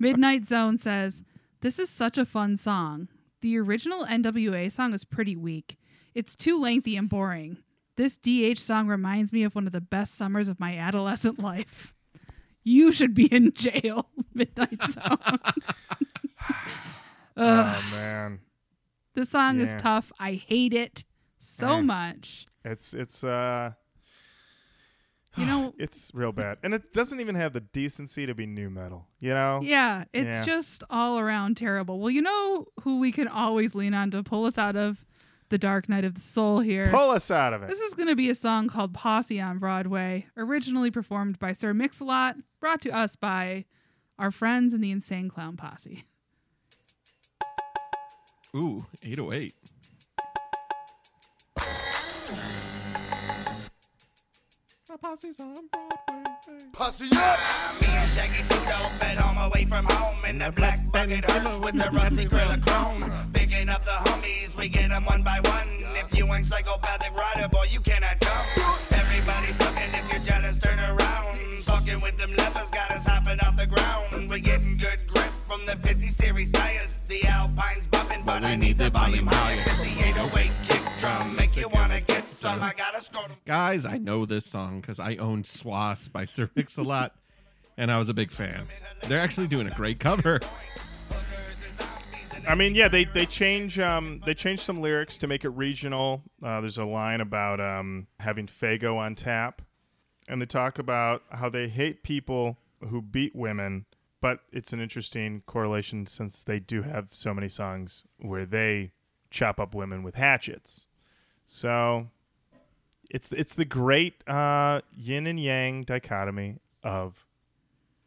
Midnight Zone says, this is such a fun song. The original N W A song is pretty weak. It's too lengthy and boring. This D H song reminds me of one of the best summers of my adolescent life. You should be in jail, Midnight Zone. Oh, man. The song yeah. is tough. I hate it so mm. much. It's it's uh you know it's real bad. And it doesn't even have the decency to be nu metal, you know? Yeah, it's yeah. just all around terrible. Well, you know who we can always lean on to pull us out of the dark night of the soul here. Pull us out of it. This is going to be a song called Posse on Broadway, originally performed by Sir Mix-a-Lot, brought to us by our friends in the Insane Clown Posse. Ooh, eight oh eight. My posse's on Broadway. Posse up! Me and Shaggy two don't bet on my way from home. In the black bucket earth with the rusty grill of chrome. Picking up the homies, we get them one by one. If you ain't psychopathic rider, boy, you cannot come. Everybody's looking, if you're jealous, turn around. Fucking I need the volume higher. eight oh eight kick drum, make you wanna get some. I gotta scrotum. Guys, I know this song because I owned Swass by Sir Mix-a-Lot, and I was a big fan. They're actually doing a great cover. I mean, yeah, they they change um, they change some lyrics to make it regional. Uh, there's a line about um, having Faygo on tap, and they talk about how they hate people who beat women, but it's an interesting correlation since they do have so many songs where they chop up women with hatchets. So it's it's the great uh, yin and yang dichotomy of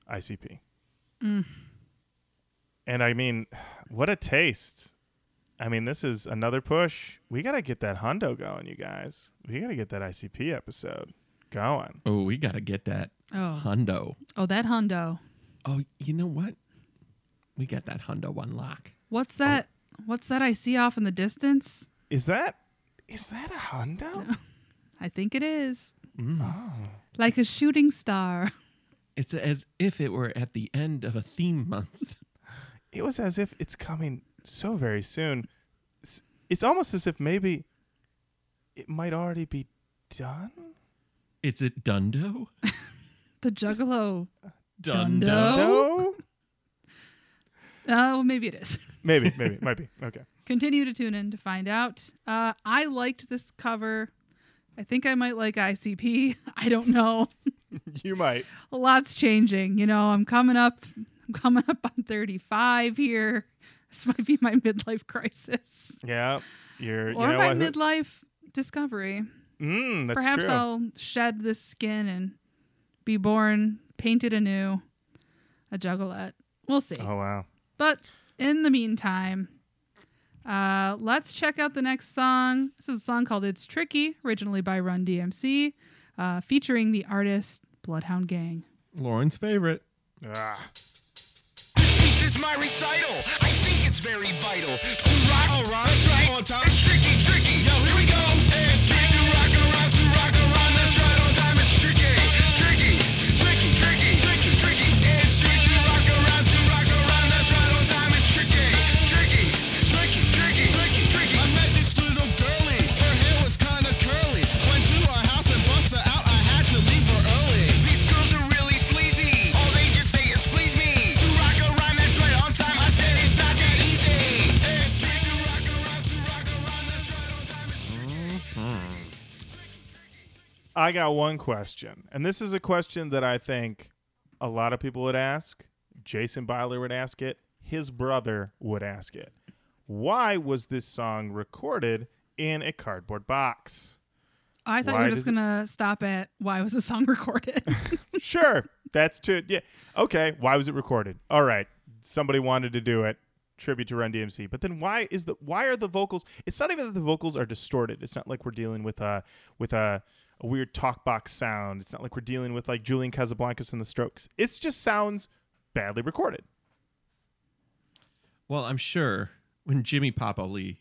I C P. Mm. And I mean, what a taste. I mean, this is another push. We got to get that hundo going, you guys. We got to get that I C P episode going. Oh, we got to get that oh. hundo. Oh, that hundo. Oh, you know what? We got that hundo unlock. What's that? Oh. What's that I see off in the distance? Is that, is that a hundo? I think it is. Mm. Oh. Like a shooting star. It's as if it were at the end of a theme month. It was as if it's coming so very soon. It's, it's almost as if maybe it might already be done. It's at Dundo? The Juggalo. Dundo? Dundo? Oh, maybe it is. Maybe, maybe. It might be. Okay. Continue to tune in to find out. Uh, I liked this cover. I think I might like I C P. I don't know. You might. A lot's changing. You know, I'm coming up... I'm coming up on thirty-five here. This might be my midlife crisis. Yeah. You're, you or know my what? midlife discovery. Mm, that's Perhaps true. I'll shed this skin and be born, painted anew, a juggalette. We'll see. Oh, wow. But in the meantime, uh, let's check out the next song. This is a song called It's Tricky, originally by Run D M C, uh, featuring the artist Bloodhound Gang. Lauren's favorite. Ah. This is my recital. I think it's very vital. Rock, all right, that's right. On time. It's tricky, tricky. Yo, here we go. Hey, it's tricky to rock around, to rock around. That's right, on time. It's tricky, tricky, tricky, tricky, tricky, tricky. It's tricky to rock around, to rock around. That's right, on time. It's tricky, tricky, tricky, tricky, tricky, tricky. I met this little girlie. Her hair was kind of curly. Went to her house and bust her out. I had to leave her early. These girls are really sleazy. All they just say is please me. I got one question, and this is a question that I think a lot of people would ask. Jason Byler would ask it. His brother would ask it. Why was this song recorded in a cardboard box? I thought why you were just going to it... stop at why was the song recorded? Sure. That's too. Yeah. Okay. Why was it recorded? All right. Somebody wanted to do it. Tribute to Run D M C. But then why is the why are the vocals? It's not even that the vocals are distorted. It's not like we're dealing with a with a a weird talk box sound. It's not like we're dealing with like Julian Casablancas and the Strokes. It just sounds badly recorded. Well, I'm sure when Jimmy Papa Lee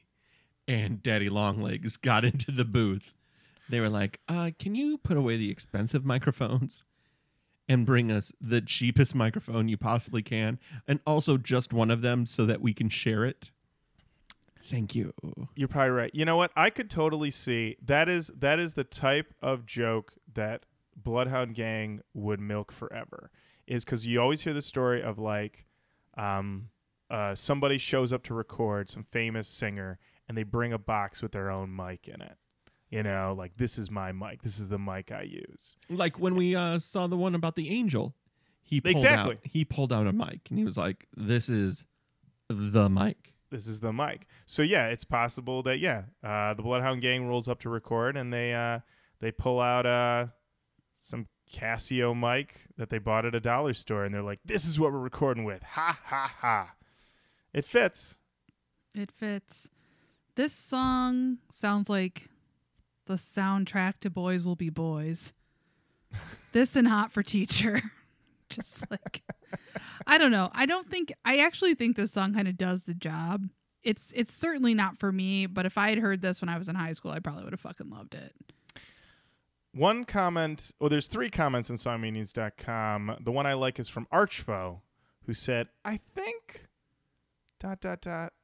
and Daddy Longlegs got into the booth, they were like, uh, can you put away the expensive microphones and bring us the cheapest microphone you possibly can, and also just one of them so that we can share it? Thank you. You're probably right. You know what? I could totally see that is that is the type of joke that Bloodhound Gang would milk forever. Is because you always hear the story of like um, uh, somebody shows up to record, some famous singer, and they bring a box with their own mic in it. You know, like this is my mic. This is the mic I use. Like when we uh, saw the one about the angel, he pulled exactly out, he pulled out a mic and he was like, "This is the mic." This is the mic. So yeah, it's possible that yeah, uh, the Bloodhound Gang rolls up to record and they uh, they pull out uh, some Casio mic that they bought at a dollar store and they're like, "This is what we're recording with." Ha ha ha! It fits. It fits. This song sounds like the soundtrack to Boys Will Be Boys. This and Hot for Teacher. Just like, I don't know. I don't think, I actually think this song kind of does the job. It's it's certainly not for me, but if I had heard this when I was in high school, I probably would have fucking loved it. One comment, well, there's three comments on song meanings dot com. The one I like is from Archfoe, who said, I think, dot, dot, dot,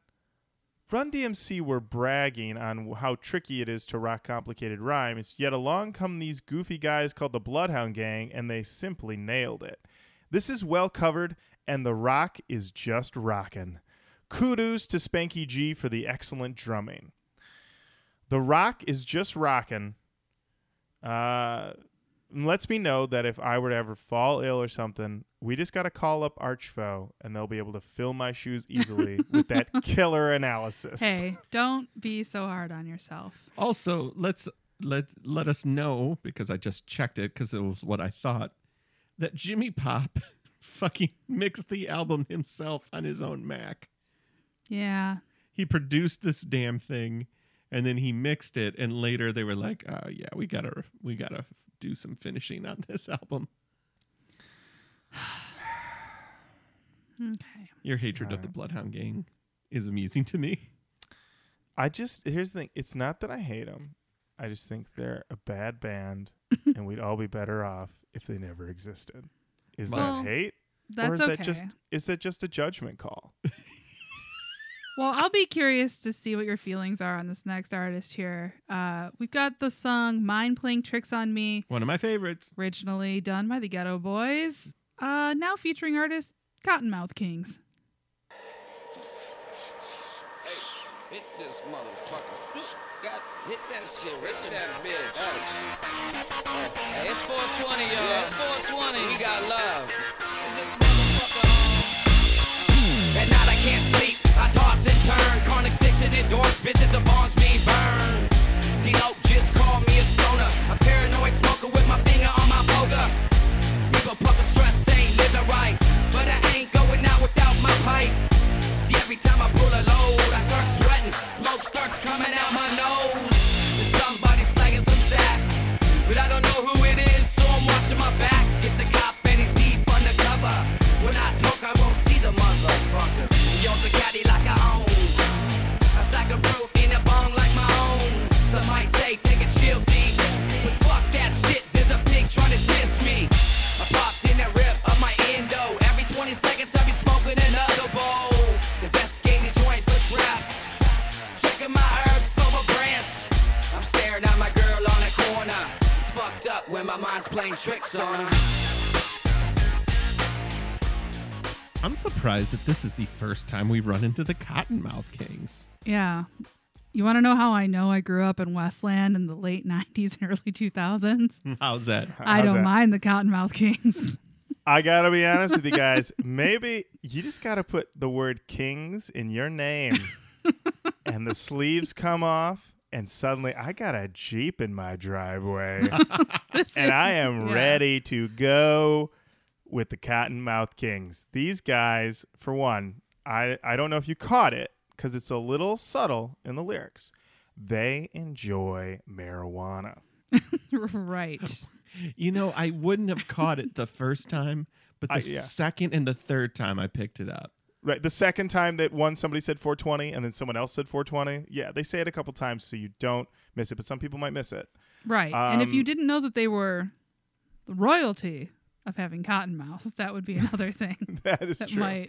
Run D M C were bragging on how tricky it is to rock complicated rhymes, yet along come these goofy guys called the Bloodhound Gang, and they simply nailed it. This is well covered, and the rock is just rockin'. Kudos to Spanky G for the excellent drumming. The rock is just rockin'. Uh, lets me know that if I were to ever fall ill or something, we just got to call up Archfoe, and they'll be able to fill my shoes easily with that killer analysis. Hey, don't be so hard on yourself. Also, let's let let us know, because I just checked it because it was what I thought, that Jimmy Pop fucking mixed the album himself on his own Mac. Yeah. He produced this damn thing, and then he mixed it, and later they were like, "Oh yeah, we gotta we gotta do some finishing on this album." Okay. Your hatred All of right. the Bloodhound Gang is amusing to me. I just here's the thing: it's not that I hate them. I just think they're a bad band, and we'd all be better off if they never existed. Is well, that hate, that's or is okay. that just is that just a judgment call? Well, I'll be curious to see what your feelings are on this next artist here. Uh, we've got the song Mind Playing Tricks on Me. One of my favorites. Originally done by the Ghetto Boys. Uh, now featuring artist Cottonmouth Kings. Hey, hit this motherfucker. Got, hit that shit. Hit that bitch. Oh. Oh. Hey, it's four twenty, y'all. Yeah, it's four twenty. We got love. Is this motherfucker on? At night I can't sleep. I toss and turn, chronic sticks in the door, visits of bonds being burned. Dino just called me a stoner, a paranoid smoker with my finger on my boga. People puffin' stress, ain't living right, but I ain't going out without my pipe. See, every time I pull a load, I start sweating, smoke starts coming out my nose. There's somebody slanging some sass, but I don't know who it is, so I'm watching my back. It's a cop and he's deep undercover. When I talk, I won't see the motherfuckers. Y'all's a caddy like I own. I sack a fruit in a bong like my own. Some might say, take a chill, D. But fuck that shit, there's a pig trying to diss me. I popped in that rip of my endo. Every twenty seconds, I be smoking another bowl. Investigating the joint for traps. Checking my herbs, slow my brands. I'm staring at my girl on the corner. It's fucked up when my mind's playing tricks on her. I'm surprised that this is the first time we've run into the Cottonmouth Kings. Yeah. You want to know how I know I grew up in Westland in the late nineties and early two thousands? How's that? How's I don't that? mind the Cottonmouth Kings. I got to be honest with you guys. Maybe you just got to put the word Kings in your name and the sleeves come off and suddenly I got a Jeep in my driveway is, and I am yeah. ready to go. With the Cottonmouth Kings. These guys, for one, I, I don't know if you caught it because it's a little subtle in the lyrics. They enjoy marijuana. Right. You know, I wouldn't have caught it the first time, but the I, yeah. second and the third time I picked it up. Right. The second time that one, somebody said four twenty and then someone else said four twenty. Yeah, they say it a couple times so you don't miss it, but some people might miss it. Right. Um, and if you didn't know that they were royalty of having Cottonmouth, that would be another thing. That is that true. Might.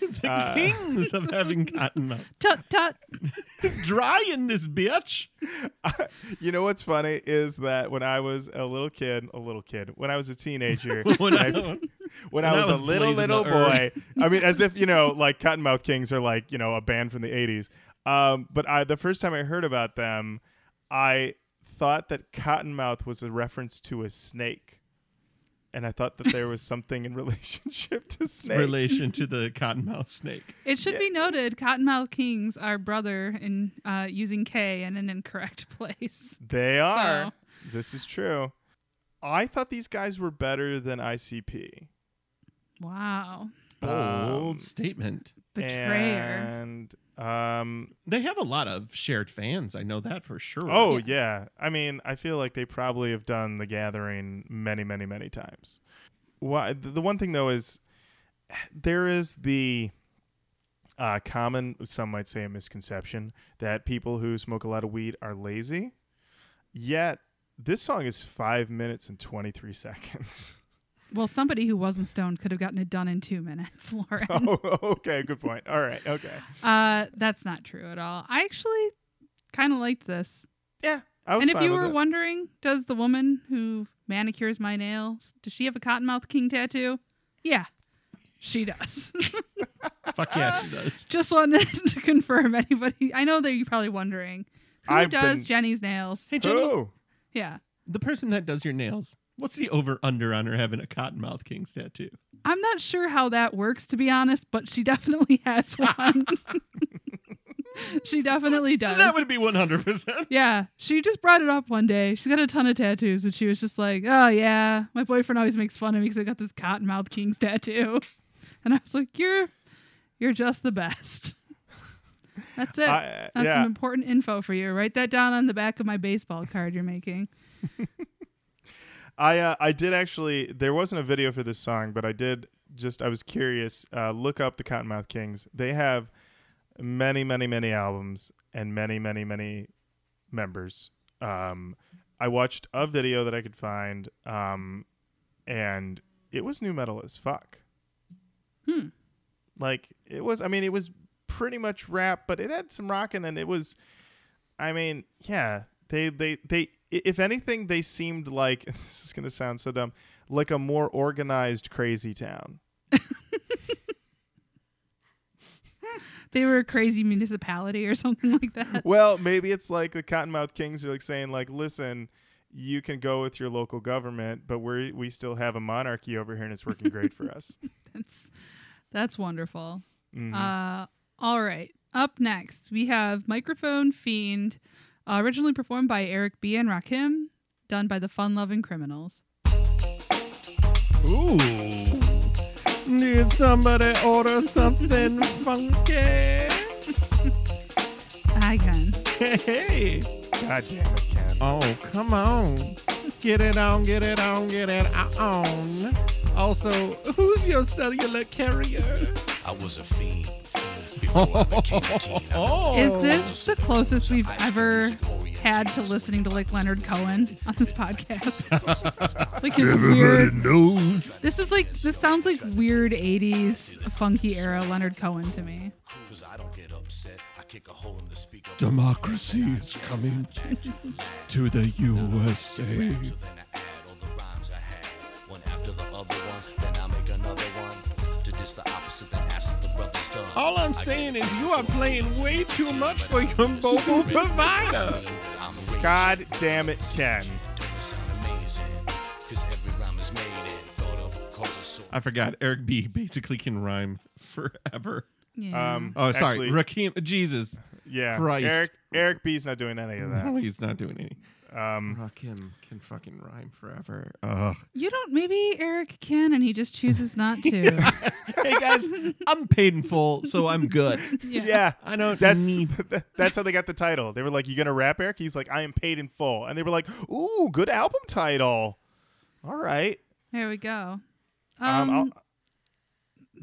The uh, kings of having Cottonmouth. Tut tut. Drying this bitch. Uh, you know what's funny is that when I was a little kid, a little kid, when I was a teenager, when I, when when I was, was a little little boy, I mean, as if you know, like Cottonmouth Kings are like you know a band from the eighties. Um, but I, the first time I heard about them, I thought that Cottonmouth was a reference to a snake. And I thought that there was something in relationship to snakes. Relation to the Cottonmouth snake. It should yeah. be noted, Cottonmouth Kings are brother in uh, using K in an incorrect place. They are. So. This is true. I thought these guys were better than I C P. Wow. Bold um, statement. Betrayer. And um, they have a lot of shared fans. I know that for sure. Oh, yes. yeah. I mean, I feel like they probably have done The Gathering many, many, many times. Why, the one thing, though, is there is the uh, common, some might say a misconception, that people who smoke a lot of weed are lazy. Yet, this song is five minutes and twenty-three seconds. Well, somebody who wasn't stoned could have gotten it done in two minutes, Lauren. Oh, okay. Good point. All right. Okay. Uh, that's not true at all. I actually kind of liked this. Yeah. I was and if you were it. wondering, does the woman who manicures my nails, does she have a Cottonmouth King tattoo? Yeah, she does. Fuck yeah, she does. Just wanted to confirm anybody. I know that you're probably wondering, who I've does been... Jenny's nails? Hey, Jenny. Oh. Yeah. The person that does your nails, what's the over-under on her having a Cottonmouth King's tattoo? I'm not sure how that works, to be honest, but she definitely has one. She definitely does. That would be one hundred percent. Yeah. She just brought it up one day. She's got a ton of tattoos, but she was just like, oh, yeah, my boyfriend always makes fun of me because I got this Cottonmouth King's tattoo. And I was like, you're you're just the best. That's it. I, uh, That's yeah. some important info for you. Write that down on the back of my baseball card you're making. I uh, I did actually, there wasn't a video for this song, but I did just, I was curious, uh, look up the Cottonmouth Kings. They have many, many, many albums and many, many, many members. Um, I watched a video that I could find, um, and it was nu metal as fuck. Hmm. Like, it was, I mean, it was pretty much rap, but it had some rockin', and it was, I mean, yeah, they, they, they, if anything, they seemed like, this is going to sound so dumb, like a more organized Crazy Town. They were a crazy municipality or something like that. Well, maybe it's like the Cottonmouth Kings are like saying, like, listen, you can go with your local government, but we we still have a monarchy over here, and it's working great for us. That's that's wonderful. Mm-hmm. Uh, all right. Up next, we have Microphone Fiend, uh, originally performed by Eric B. and Rakim, done by the Fun-Loving Criminals. Ooh. Need somebody order something funky? Hi, Ken. Hey. God damn it, Ken. Oh, come on. Get it on, get it on, get it on. Also, who's your cellular carrier? I was a fiend. Oh. Oh. Is this the closest we've ever had to listening to like Leonard Cohen on this podcast? Like his everybody weird knows. This is like this sounds like weird eighties funky era Leonard Cohen to me. Because I don't get upset. I kick a hole in the speaker. Democracy is coming to the U S A. Then I add all the rhymes I had, one after the other one, then I make another one to diss the opposite that asked the brother. All I'm saying is you are playing way too much for your mobile provider. God damn it, Ken. I forgot. Eric B. basically can rhyme forever. Yeah. Um, oh, sorry. Actually, Rakim. Jesus. Yeah. Christ. Eric, Eric B.'s not doing any of that. No, he's not doing any. Um, Rakim can fucking rhyme forever. Ugh. You don't. Maybe Eric can, and he just chooses not to. Hey guys, I'm paid in full, so I'm good. Yeah, yeah, I don't. That's need... that's how they got the title. They were like, "You gonna rap, Eric?" He's like, "I am paid in full," and they were like, "Ooh, good album title." All right, there we go. Um, um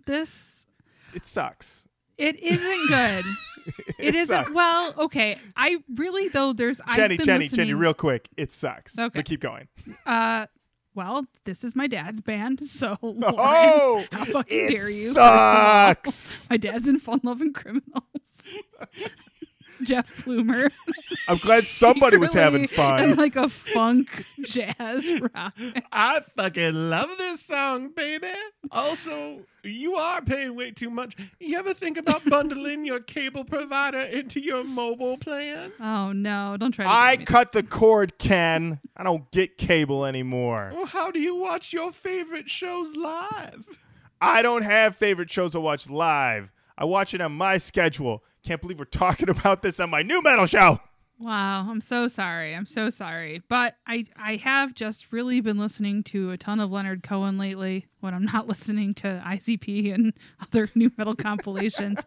this it sucks. It isn't good. It, it isn't sucks. Well, okay. I really though there's Jenny, I've been Jenny, listening... Jenny, real quick. It sucks. Okay, but keep going. Uh, well, this is my dad's band, so Lauren, oh, how fucking it dare you? Sucks. My dad's in Fun-Loving Criminals. Jeff Bloomer. I'm glad somebody really was having fun. Like a funk jazz rock. I fucking love this song, baby. Also, you are paying way too much. You ever think about bundling your cable provider into your mobile plan? Oh, no. Don't try to I cut the cord, Ken. I don't get cable anymore. Well, how do you watch your favorite shows live? I don't have favorite shows I watch live. I watch it on my schedule. Can't believe we're talking about this on my new metal show. Wow, I'm so sorry. I'm so sorry. But I, I have just really been listening to a ton of Leonard Cohen lately when I'm not listening to I C P and other new metal compilations.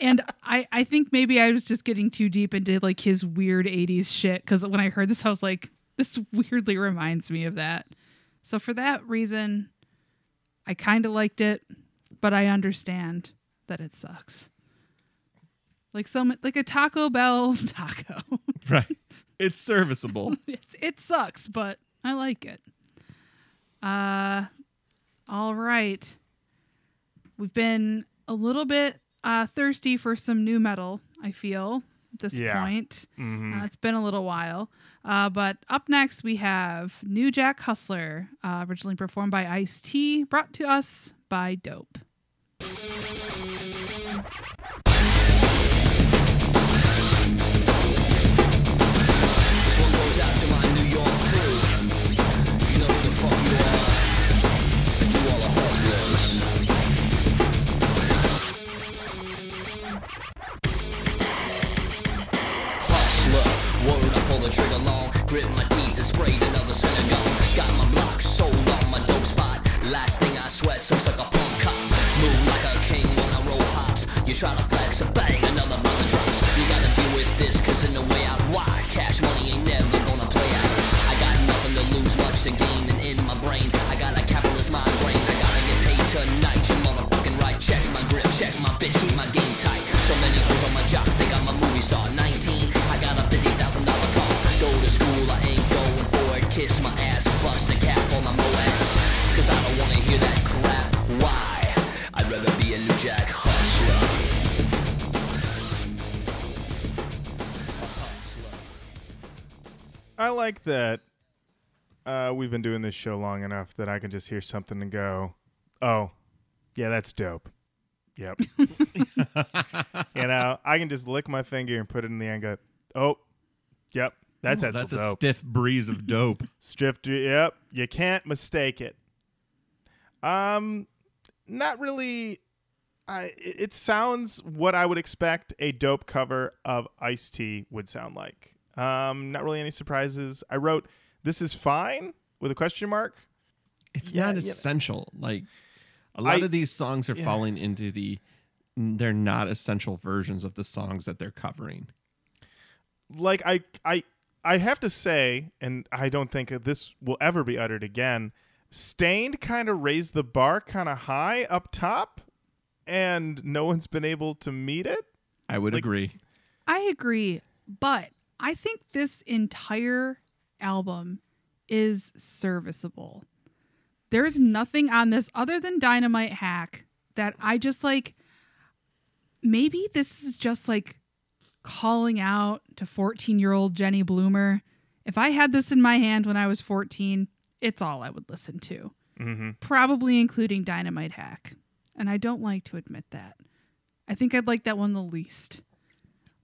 And I, I think maybe I was just getting too deep into like his weird eighties shit, because when I heard this, I was like, this weirdly reminds me of that. So for that reason, I kind of liked it, but I understand that it sucks. Like some, like a Taco Bell taco. Right. It's serviceable. it's, it sucks, but I like it. Uh, All right. We've been a little bit uh, thirsty for some new metal, I feel, at this yeah. point. Mm-hmm. Uh, it's been a little while. Uh, but up next, we have New Jack Hustler, uh, originally performed by Ice-T, brought to us by Dope. The trigger long, grip my teeth and sprayed another synagogue. Got my block sold on my dope spot. Last thing I sweat, so suck like a punk cop. Move like a king when I roll hops. You try to flex and bang, another brother drops. You gotta deal with this, cause in the way out wide, cash money ain't never gonna play out. I got nothing to lose, much to gain, and in my brain, I got a capitalist mind brain. I gotta get paid tonight, you motherfucking right. Check my grip, check my bitch, keep my game tight. So many hoes on my jock, think I'm a movie star. nineteen, I got a fifty thousand dollars car. Go to school, I ain't going for it. Kiss my ass, bust the cap on my Moab. Cause I don't wanna hear that crap. Why? I'd rather be a New Jack Hustler. I like that uh, we've been doing this show long enough that I can just hear something and go, oh, yeah, that's dope. Yep. You know, I can just lick my finger and put it in the air and go, oh, yep. That's, oh, that's a dope. Stiff breeze of dope. Stiff, yep. You can't mistake it. Um, not really. I. It sounds what I would expect a dope cover of Ice-T would sound like. Um, not really any surprises. I wrote, "This is fine" with a question mark. It's yeah, not essential. Yeah. Like a lot I, of these songs are yeah. falling into the they're not essential versions of the songs that they're covering. Like I, I. I have to say, and I don't think this will ever be uttered again, Stained kind of raised the bar kind of high up top, and no one's been able to meet it. I would like, agree. I agree, but I think this entire album is serviceable. There's nothing on this other than Dynamite Hack that I just like, maybe this is just like, calling out to fourteen-year-old Jenny Bloomer. If I had this in my hand when I was fourteen, it's all I would listen to. Mm-hmm. Probably including Dynamite Hack. And I don't like to admit that. I think I'd like that one the least.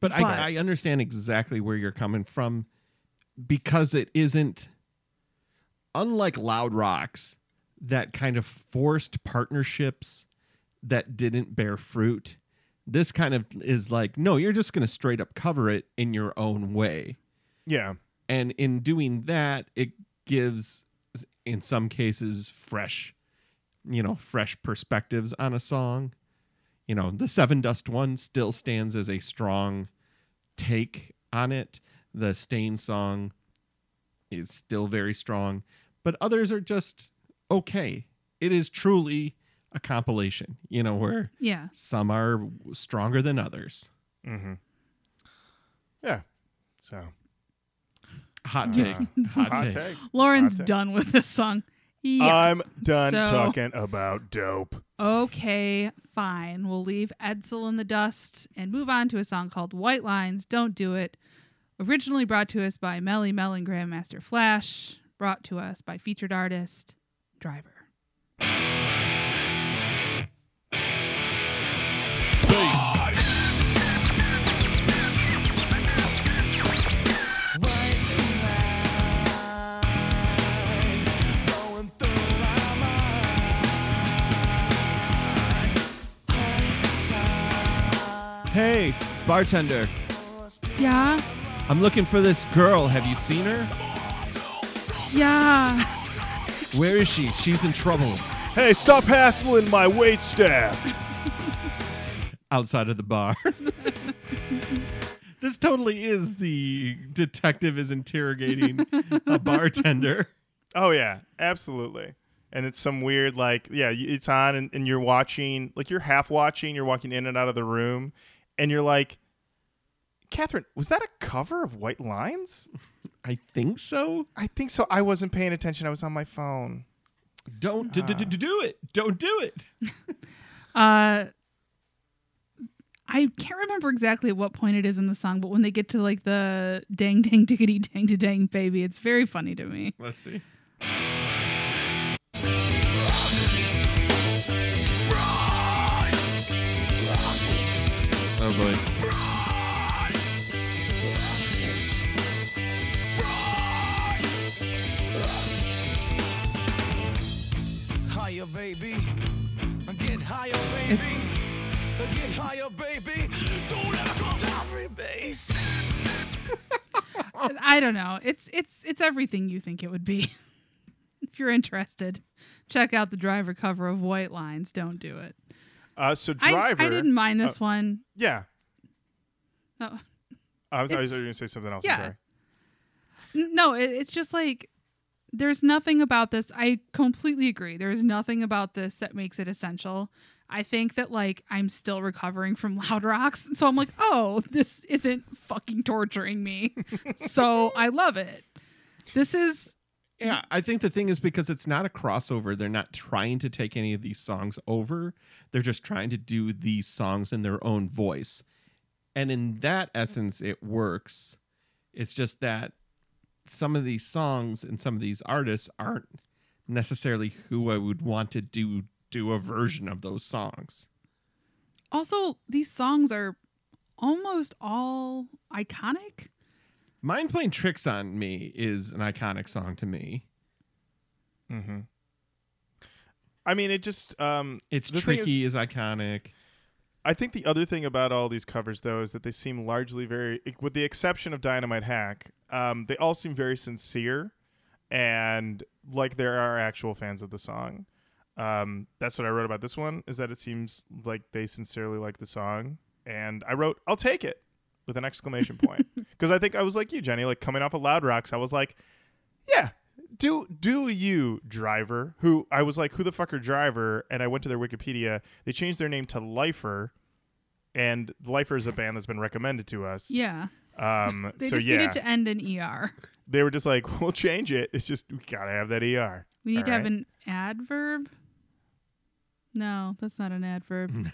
But, but I, I understand exactly where you're coming from because it isn't, unlike Loud Rock's, that kind of forced partnerships that didn't bear fruit. This kind of is like, no, you're just going to straight up cover it in your own way. Yeah. And in doing that, it gives, in some cases, fresh, you know, fresh perspectives on a song. You know, the Sevendust one still stands as a strong take on it. The Stained song is still very strong, but others are just okay. It is truly a compilation, you know, where yeah. some are stronger than others. Mm-hmm. Yeah. So. Hot take. Uh, hot, hot take. take. Lauren's hot take. Done with this song. Yeah. I'm done so, talking about dope. Okay, fine. We'll leave Edsel in the dust and move on to a song called White Lines, Don't Do It. Originally brought to us by Melly Mel and Grandmaster Flash. Brought to us by featured artist Driver. Hey, bartender. Yeah? I'm looking for this girl. Have you seen her? Yeah. Where is she? She's in trouble. Hey, stop hassling my waitstaff. Outside of the bar. This totally is the detective is interrogating a bartender. Oh, yeah. Absolutely. And it's some weird, like, yeah, it's on and, and you're watching, like you're half watching, you're walking in and out of the room. And you're like, Catherine, was that a cover of White Lines? I think so. I think so. I wasn't paying attention. I was on my phone. Don't do, uh, do, do, do it. Don't do it. uh, I can't remember exactly at what point it is in the song, but when they get to like the dang, dang, diggity, dang, to dang, baby, it's very funny to me. Let's see. Oh, boy. Higher, baby. Get higher, baby. Get higher, baby. Don't ever come down free base. I don't know. It's it's it's everything you think it would be. If you're interested, check out the Driver cover of White Lines. Don't do it. Uh, so Driver, I, I didn't mind this uh, one. Yeah. Oh, I was, I was going to say something else. Yeah. I'm sorry. No, it, it's just like there's nothing about this. I completely agree. There's nothing about this that makes it essential. I think that like I'm still recovering from Loud Rocks, so I'm like, oh, this isn't fucking torturing me. So I love it. This is. Yeah, I think the thing is because it's not a crossover. They're not trying to take any of these songs over. They're just trying to do these songs in their own voice. And in that essence, it works. It's just that some of these songs and some of these artists aren't necessarily who I would want to do do a version of those songs. Also, these songs are almost all iconic. Mind Playing Tricks on Me is an iconic song to me. Mm-hmm. I mean, it just... Um, it's Tricky is, is iconic. I think the other thing about all these covers, though, is that they seem largely very... With the exception of Dynamite Hack, um, they all seem very sincere and like there are actual fans of the song. Um, that's what I wrote about this one, is that it seems like they sincerely like the song. And I wrote, I'll take it, with an exclamation point. Because I think I was like you, Jenny, like coming off of Loud Rocks, I was like, yeah, do do you, Driver? Who I was like, who the fuck are Driver? And I went to their Wikipedia. They changed their name to Lifer. And Lifer is a band that's been recommended to us. Yeah. Um, they so just yeah. needed to end in E R. They were just like, we'll change it. It's just, we gotta have that E R. We need All to right? have an adverb. No, that's not an adverb.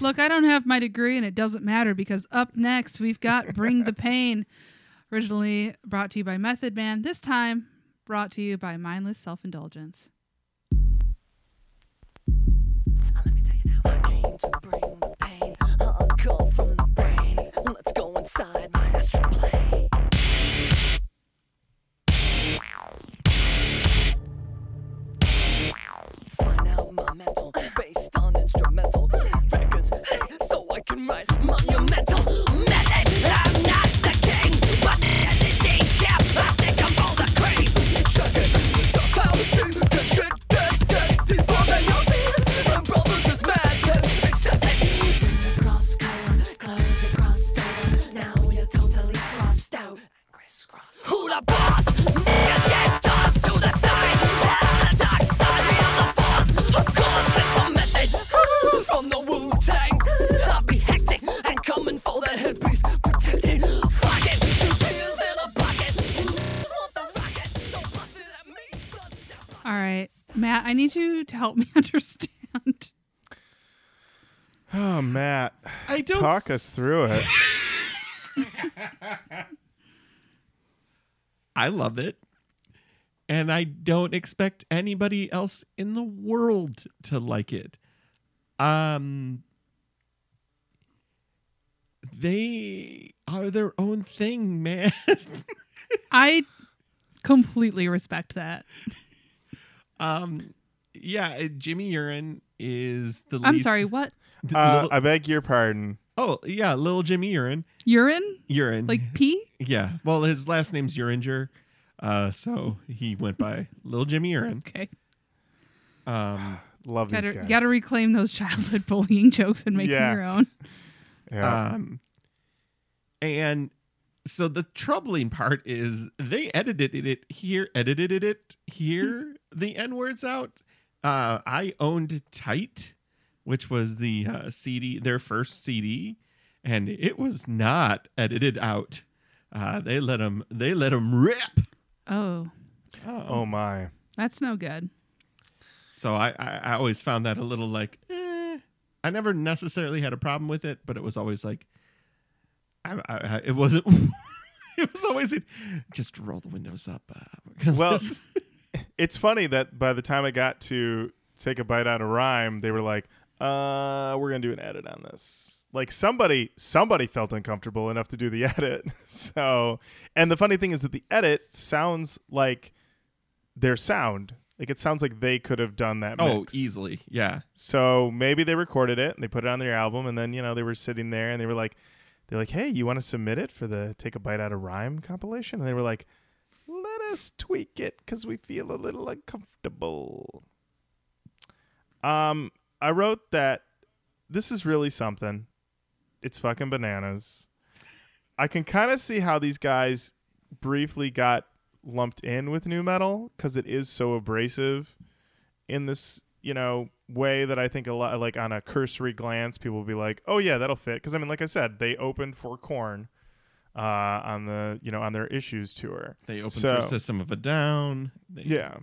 Look, I don't have my degree, and it doesn't matter because up next we've got Bring the Pain, originally brought to you by Method Man, this time brought to you by Mindless Self-Indulgence. Let me tell you now, I came to bring the pain, a call from the brain. Let's go inside my astral plane. Find out my mental based on instrumental records, hey, so I can write monumental method. I'm not the king, but as a king, yeah, I think I'm all the cream. Check it, just how it's deep, the shit gets deep, deep on the office, and brothers is madness, accept it. Cross color, clothes are crossed over, now you're totally crossed out. Chris Cross, who the boss? Niggas get tossed to the side. All right, Matt, I need you to help me understand. Oh, Matt, I don't... talk us through it. I love it. And I don't expect anybody else in the world to like it. Um, they are their own thing, man. I completely respect that. Um, yeah, Jimmy Urine is the lead. I'm sorry, what? D- uh, little... I beg your pardon. Oh, yeah, little Jimmy Urine. Urine? Urine. Like P? Yeah. Well, his last name's Uringer, uh, so he went by Little Jimmy Urine. Okay. Um, love gotta, these guys. You gotta reclaim those childhood bullying jokes and make yeah. them your own. Yeah. Um, and... So the troubling part is they edited it here, edited it here, the N-words out. Uh, I owned Tight, which was the uh, C D, their first C D, and it was not edited out. Uh, they let them, they let them rip. Oh. oh, oh my! That's no good. So I, I, I always found that a little like, eh. I never necessarily had a problem with it, but it was always like, I, I, I it wasn't, it was always like, just roll the windows up. Uh, well, it's funny that by the time I got to Take a Bite Out of Rhyme, they were like, uh, we're going to do an edit on this. Like somebody, somebody felt uncomfortable enough to do the edit. So, and the funny thing is that the edit sounds like their sound. Like it sounds like they could have done that mix. Oh, easily. Yeah. So maybe they recorded it and they put it on their album, and then, you know, they were sitting there and they were like, they're like, hey, you want to submit it for the Take a Bite Out of Rhyme compilation? And they were like, let us tweak it because we feel a little uncomfortable. Um, I wrote that this is really something. It's fucking bananas. I can kind of see how these guys briefly got lumped in with nu metal because it is so abrasive in this, you know, way that I think a lot, like on a cursory glance, people will be like, oh yeah, that'll fit. Because I mean, like I said, they opened for Korn uh, on the, you know, on their Issues tour. They opened so, for System of a Down. They yeah.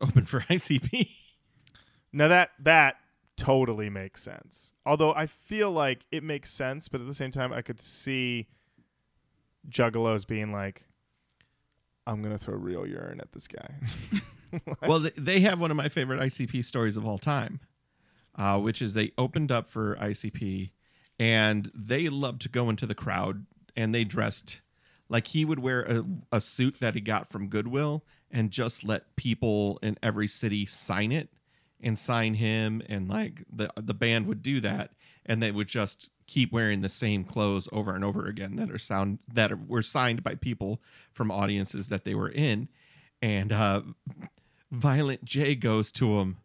Opened for I C P. Now that, that totally makes sense. Although I feel like it makes sense, but at the same time, I could see Juggalos being like, I'm going to throw real urine at this guy. Like, well, they have one of my favorite I C P stories of all time, uh, which is they opened up for I C P, and they loved to go into the crowd, and they dressed like he would wear a, a suit that he got from Goodwill and just let people in every city sign it and sign him, and like the the band would do that, and they would just keep wearing the same clothes over and over again that are sound that are, were signed by people from audiences that they were in. And uh, Violent J goes to him,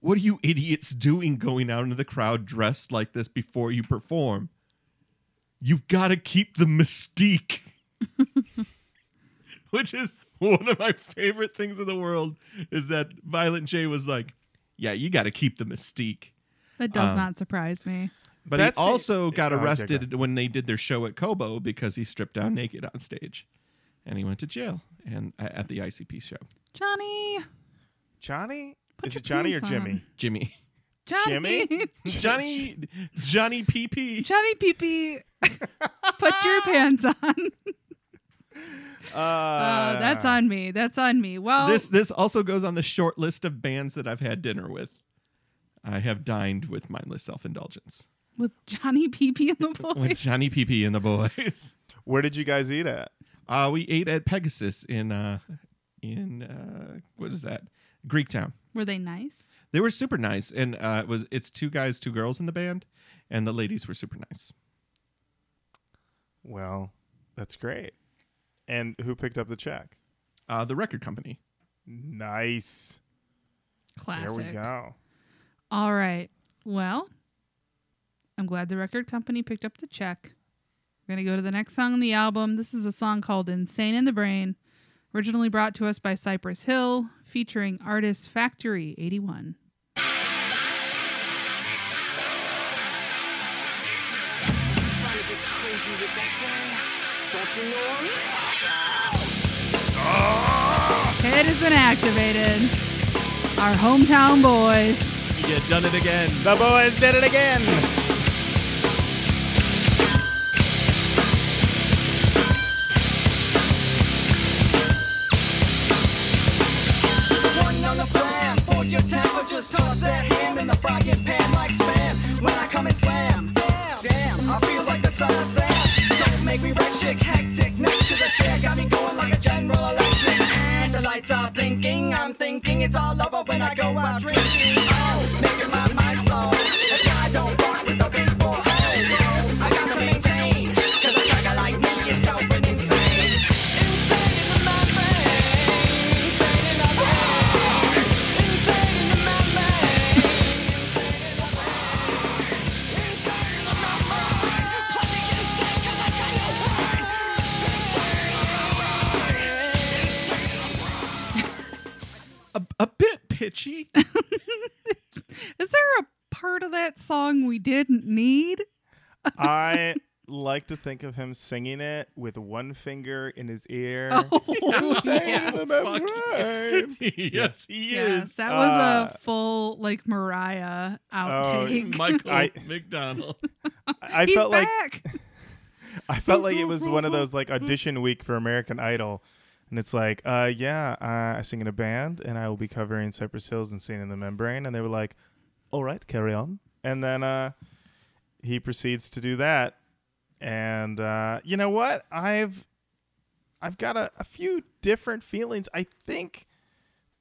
what are you idiots doing going out into the crowd dressed like this before you perform? You've got to keep the mystique. Which is one of my favorite things in the world, is that Violent J was like, yeah, you got to keep the mystique. That does um, not surprise me. But That's he also it. got oh, arrested when they did their show at Kobo because he stripped down naked on stage. And he went to jail and at the I C P show. Johnny. Johnny? Put Is it Johnny or on. Jimmy? Jimmy. Johnny. Jimmy? Johnny. Johnny P P. Johnny P P. Put your pants on. Uh, uh, that's on me. That's on me. Well, this this also goes on the short list of bands that I've had dinner with. I have dined with Mindless Self-Indulgence. With Johnny P P and the Boys. With Johnny P P and the Boys. Where did you guys eat at? Uh, we ate at Pegasus in, uh, in uh, what is that? Greektown. Were they nice? They were super nice. And uh, it was it's two guys, two girls in the band. And the ladies were super nice. Well, that's great. And who picked up the check? Uh, the record company. Nice. Classic. There we go. All right. Well, I'm glad the record company picked up the check. We're going to go to the next song on the album. This is a song called Insane in the Brain, originally brought to us by Cypress Hill, featuring artist Factory eighty-one. I'm trying to get crazy with that sound. Don't you know it? It has been activated. Our hometown boys. You done it again. The boys did it again. One on the gram for your temper, just toss that ham in the frying pan like spam. When I come and slam, damn, damn, I feel like the son of Sam. Don't make me ratchet, hectic, next to the chair, got me going like a General Electric. And the lights are blinking, I'm thinking it's all over when I go out drinking. Making my mind slow, that's why I don't rock with the big four oh. I got to maintain, cause a guy like me is going insane. Insane in my brain, insane in my brain, insane in my brain, insane in my brain, insane in my brain. Plenty insane cause I got no brain, insane in my brain, insane in my brain. A bit pitchy. Is there a part of that song we didn't need? I like to think of him singing it with one finger in his ear. Oh, yeah. Fuck yeah. Yes, he yes, is. That was uh, a full like Mariah outtake. Oh, Michael I, McDonald. I felt He's back. like I felt like it was one of those like audition week for American Idol. And it's like, uh, yeah, uh, I sing in a band and I will be covering Cypress Hills and Stained in the Membrane. And they were like, all right, carry on. And then uh, he proceeds to do that. And uh, you know what? I've I've got a, a few different feelings. I think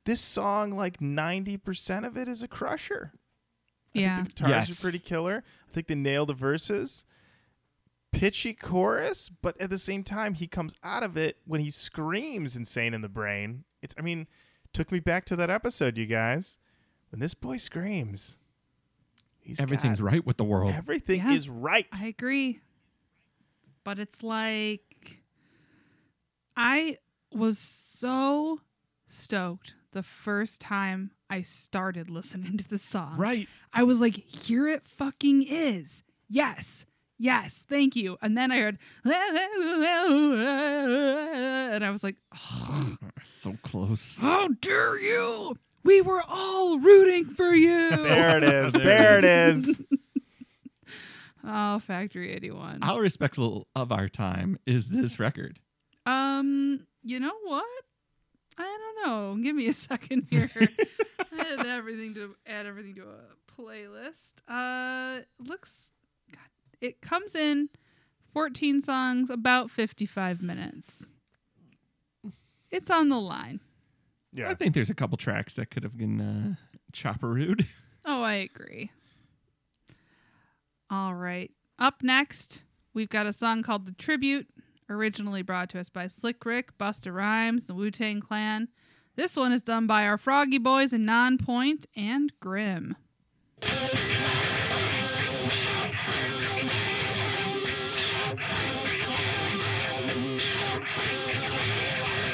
this song, like ninety percent of it is a crusher. Yeah. I think the guitars yes. are pretty killer. I think they nail the verses. Pitchy chorus, but at the same time, he comes out of it when he screams insane in the brain. It's, I mean, took me back to that episode, you guys. When this boy screams, he's everything's got, right with the world. Everything yeah, is right. I agree. But it's like, I was so stoked the first time I started listening to the song. Right. I was like, here it fucking is. Yes. Yes, thank you. And then I heard, and I was like, oh, so close. How dare you? We were all rooting for you. There it is. There it is. Oh, Factory eighty-one. How respectful of our time is this record? Um, you know what? I don't know. Give me a second here. add everything to add everything to a playlist. Uh, looks. It comes in fourteen songs, about fifty-five minutes. It's on the line. Yeah, I think there's a couple tracks that could have been uh, chopper-rude. Oh, I agree. All right. Up next, we've got a song called The Tribute, originally brought to us by Slick Rick, Busta Rhymes, the Wu-Tang Clan. This one is done by our Froggy Boys in Nonpoint and Grimm.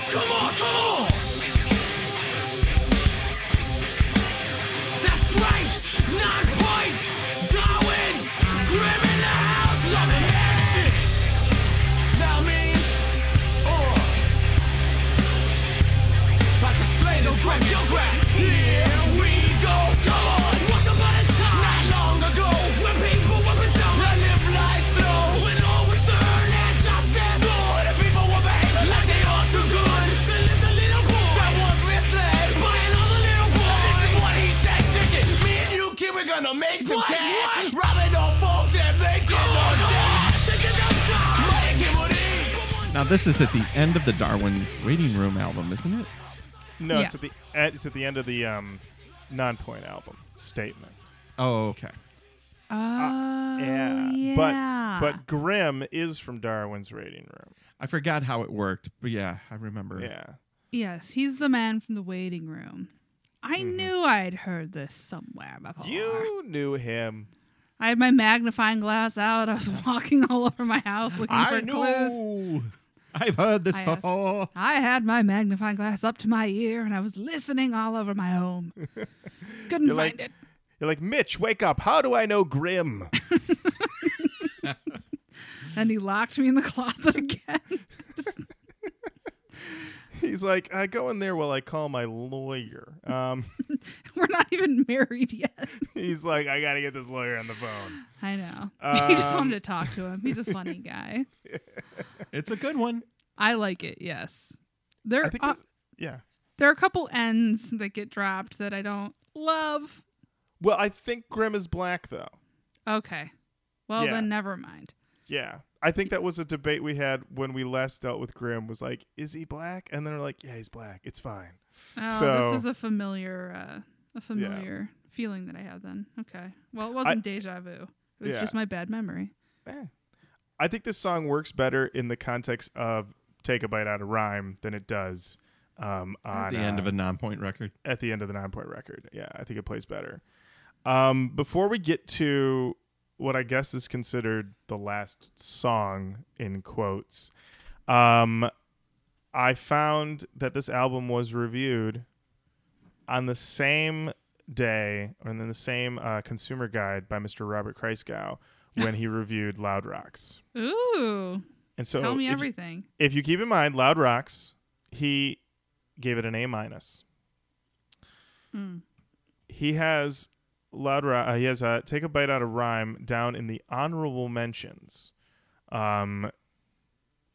Come on, come on! That's right! Nonpoint! Darwin's! Grimm in the house! I'm hexing! Now me! Or! About to slay those Grimm, yo Grimm! Here we go! Come on! Once upon a time! Not long ago! When people were pajamas! I live life slow! When all was stern and justice! So the people were behaving like they ought to go! Gonna make some what? Cash, what? Robbing on folks and making on that. Now this is at the end of the Darwin's Waiting Room album, isn't it? No, yes. it's at the at, it's at the end of the um, Nonpoint album. Statement. Oh, okay. Oh, uh, yeah. yeah. But but Grimm is from Darwin's Waiting Room. I forgot how it worked, but yeah, I remember. Yeah. Yes, he's the man from the waiting room. I mm-hmm. knew I'd heard this somewhere before. You knew him. I had my magnifying glass out. I was walking all over my house looking I for knew. clues. I've heard this I before. Asked, I had my magnifying glass up to my ear, and I was listening all over my home. Couldn't you're find like, it. You're like, Mitch, wake up. How do I know Grimm? And he locked me in the closet again. Just he's like, I go in there while I call my lawyer. Um, We're not even married yet. He's like, I got to get this lawyer on the phone. I know. Um, you just wanted to talk to him. He's a funny guy. It's a good one. I like it, yes. There, I think uh, this, yeah. There are a couple ends that get dropped that I don't love. Well, I think Grimm is black, though. Okay. Well, yeah. Then never mind. Yeah. I think that was a debate we had when we last dealt with Grimm, was like, is he black? And then they're like, yeah, he's black. It's fine. Oh, so, this is a familiar uh, a familiar yeah. feeling that I have then. Okay. Well, it wasn't I, deja vu. It was yeah. just my bad memory. Eh. I think this song works better in the context of Take a Bite Out of Rhyme than it does um, on, at the end uh, of a Nonpoint record. At the end of the Nonpoint record. Yeah, I think it plays better. Um, before we get to what I guess is considered the last song in quotes. Um, I found that this album was reviewed on the same day, or in the same uh, consumer guide by Mister Robert Kreisgau, when he reviewed Loud Rocks. Ooh. And so tell me if everything. You, if you keep in mind, Loud Rocks, he gave it an A minus. Mm. He has Loud Rock. Uh, he has a Take a Bite Out of Rhyme down in the honorable mentions, um,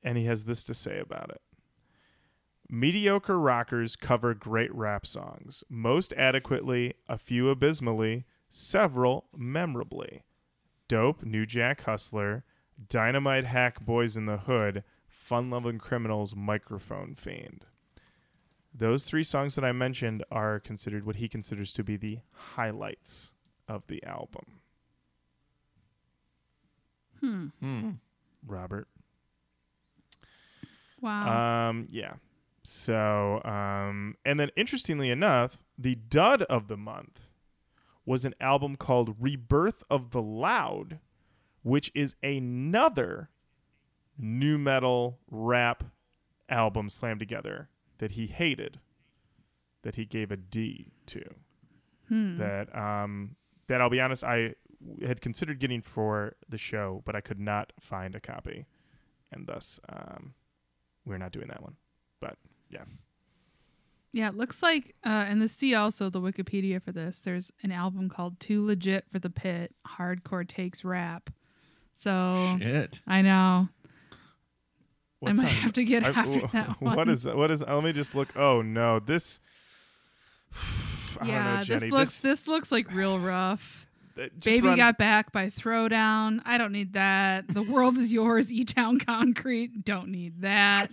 and he has this to say about it. Mediocre rockers cover great rap songs, most adequately, a few abysmally, several memorably. Dope, New Jack Hustler, Dynamite Hack, Boys in the Hood, Fun-Loving Criminals, Microphone Fiend. Those three songs that I mentioned are considered what he considers to be the highlights of the album. Hmm. Hmm. Robert. Wow. Um. Yeah. So, um, and then interestingly enough, the dud of the month was an album called Rebirth of the Loud, which is another nu metal rap album slammed together that he hated, that he gave a D to. Hmm. That, um, that I'll be honest, I had considered getting for the show, but I could not find a copy. And thus, um, we're not doing that one. But yeah. Yeah, it looks like, uh, and the see also the Wikipedia for this, there's an album called Too Legit for the Pit, Hardcore Takes Rap. So shit. I know. What's I might on, have to get I, after w- that one. What is that? What is, let me just look. Oh no, this, I yeah, don't know, Jenny. This looks, this, this looks like real rough. Baby run. Got Back by Throwdown. I don't need that. The World Is Yours, E-Town Concrete. Don't need that.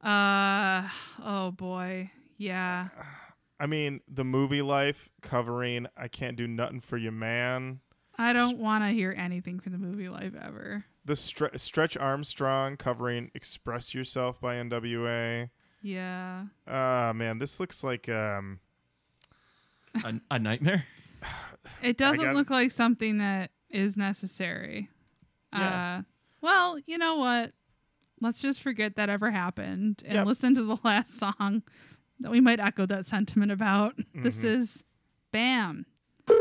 Uh oh boy, yeah. I mean, The Movie Life covering I Can't Do Nothing for You Man. I don't Sp- want to hear anything from The Movie Life ever. The stre- Stretch Armstrong covering Express Yourself by N W A. Yeah. Ah uh, man, this looks like um a, a nightmare. It doesn't gotta- look like something that is necessary. Yeah. Uh well, you know what? Let's just forget that ever happened and yep. listen to the last song that we might echo that sentiment about. Mm-hmm. This is Bam. Bam!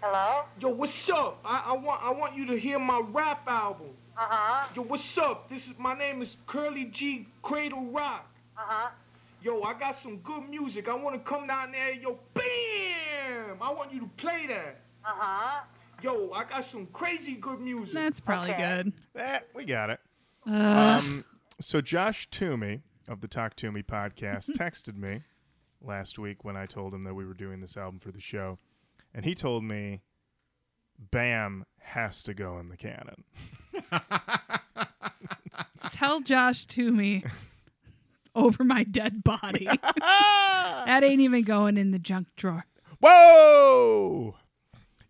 Hello? Yo, what's up? I, I want I want you to hear my rap album. Uh-huh. Yo, what's up? This is my name is Curly G Cradle Rock. Uh-huh. Yo, I got some good music. I want to come down there. Yo, bam! I want you to play that. Uh-huh. Yo, I got some crazy good music. That's probably okay. good. Eh, we got it. Uh. Um, so Josh Toomey of the Talk To Me podcast texted me last week when I told him that we were doing this album for the show. And he told me, Bam has to go in the canon. Tell Josh Toomey over my dead body. That ain't even going in the junk drawer. Whoa!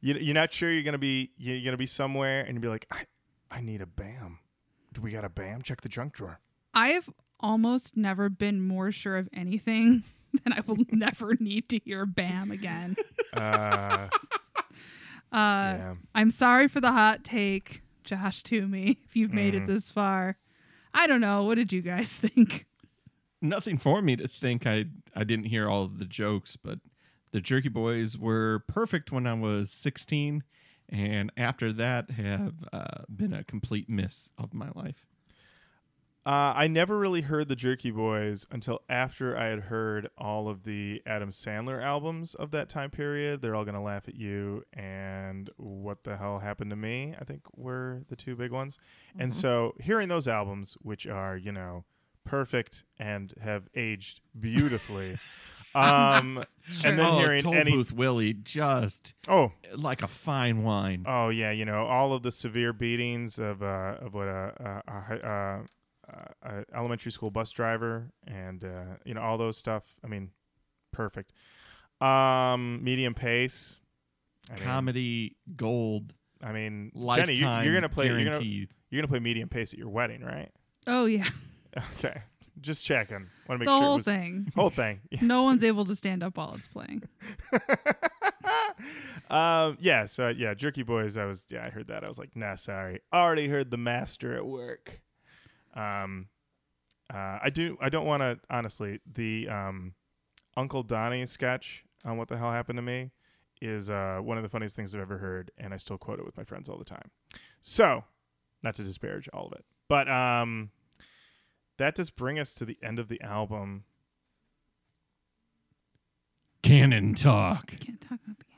You're not sure you're gonna be you're gonna be somewhere and you'll be like, I, I need a Bam. Do we got a Bam? Check the junk drawer. I have almost never been more sure of anything than I will never need to hear Bam again. Uh, uh, yeah. I'm sorry for the hot take, Josh Toomey. If you've made mm. it this far, I don't know. What did you guys think? Nothing for me to think. I I didn't hear all of the jokes, but. The Jerky Boys were perfect when I was sixteen, and after that have uh, been a complete miss of my life. Uh, I never really heard the Jerky Boys until after I had heard all of the Adam Sandler albums of that time period. They're All Gonna Laugh at You and What the Hell Happened to Me, I think were the two big ones. Mm-hmm. And so hearing those albums, which are, you know, perfect and have aged beautifully... Um, sure. And then oh, hearing Toll any Booth Willie just oh like a fine wine. Oh yeah, you know all of the severe beatings of uh of what a uh, uh, uh, uh, elementary school bus driver and uh, you know all those stuff. I mean, perfect. Um, medium pace, I comedy mean, gold. I mean, Jenny, you, you're gonna play. You're gonna, you're gonna play medium pace at your wedding, right? Oh yeah. Okay. Just checking. Want to make the sure whole it was, thing. Whole thing. Yeah. No one's able to stand up while it's playing. um, yeah. So yeah, Jerky Boys. I was. Yeah, I heard that. I was like, nah, sorry. Already heard the master at work. Um, uh, I do. I don't want to. Honestly, the um, Uncle Donnie sketch on what the hell happened to me is uh, one of the funniest things I've ever heard, and I still quote it with my friends all the time. So, not to disparage all of it, but um, that does bring us to the end of the album. Canon talk. I can't talk about the canon.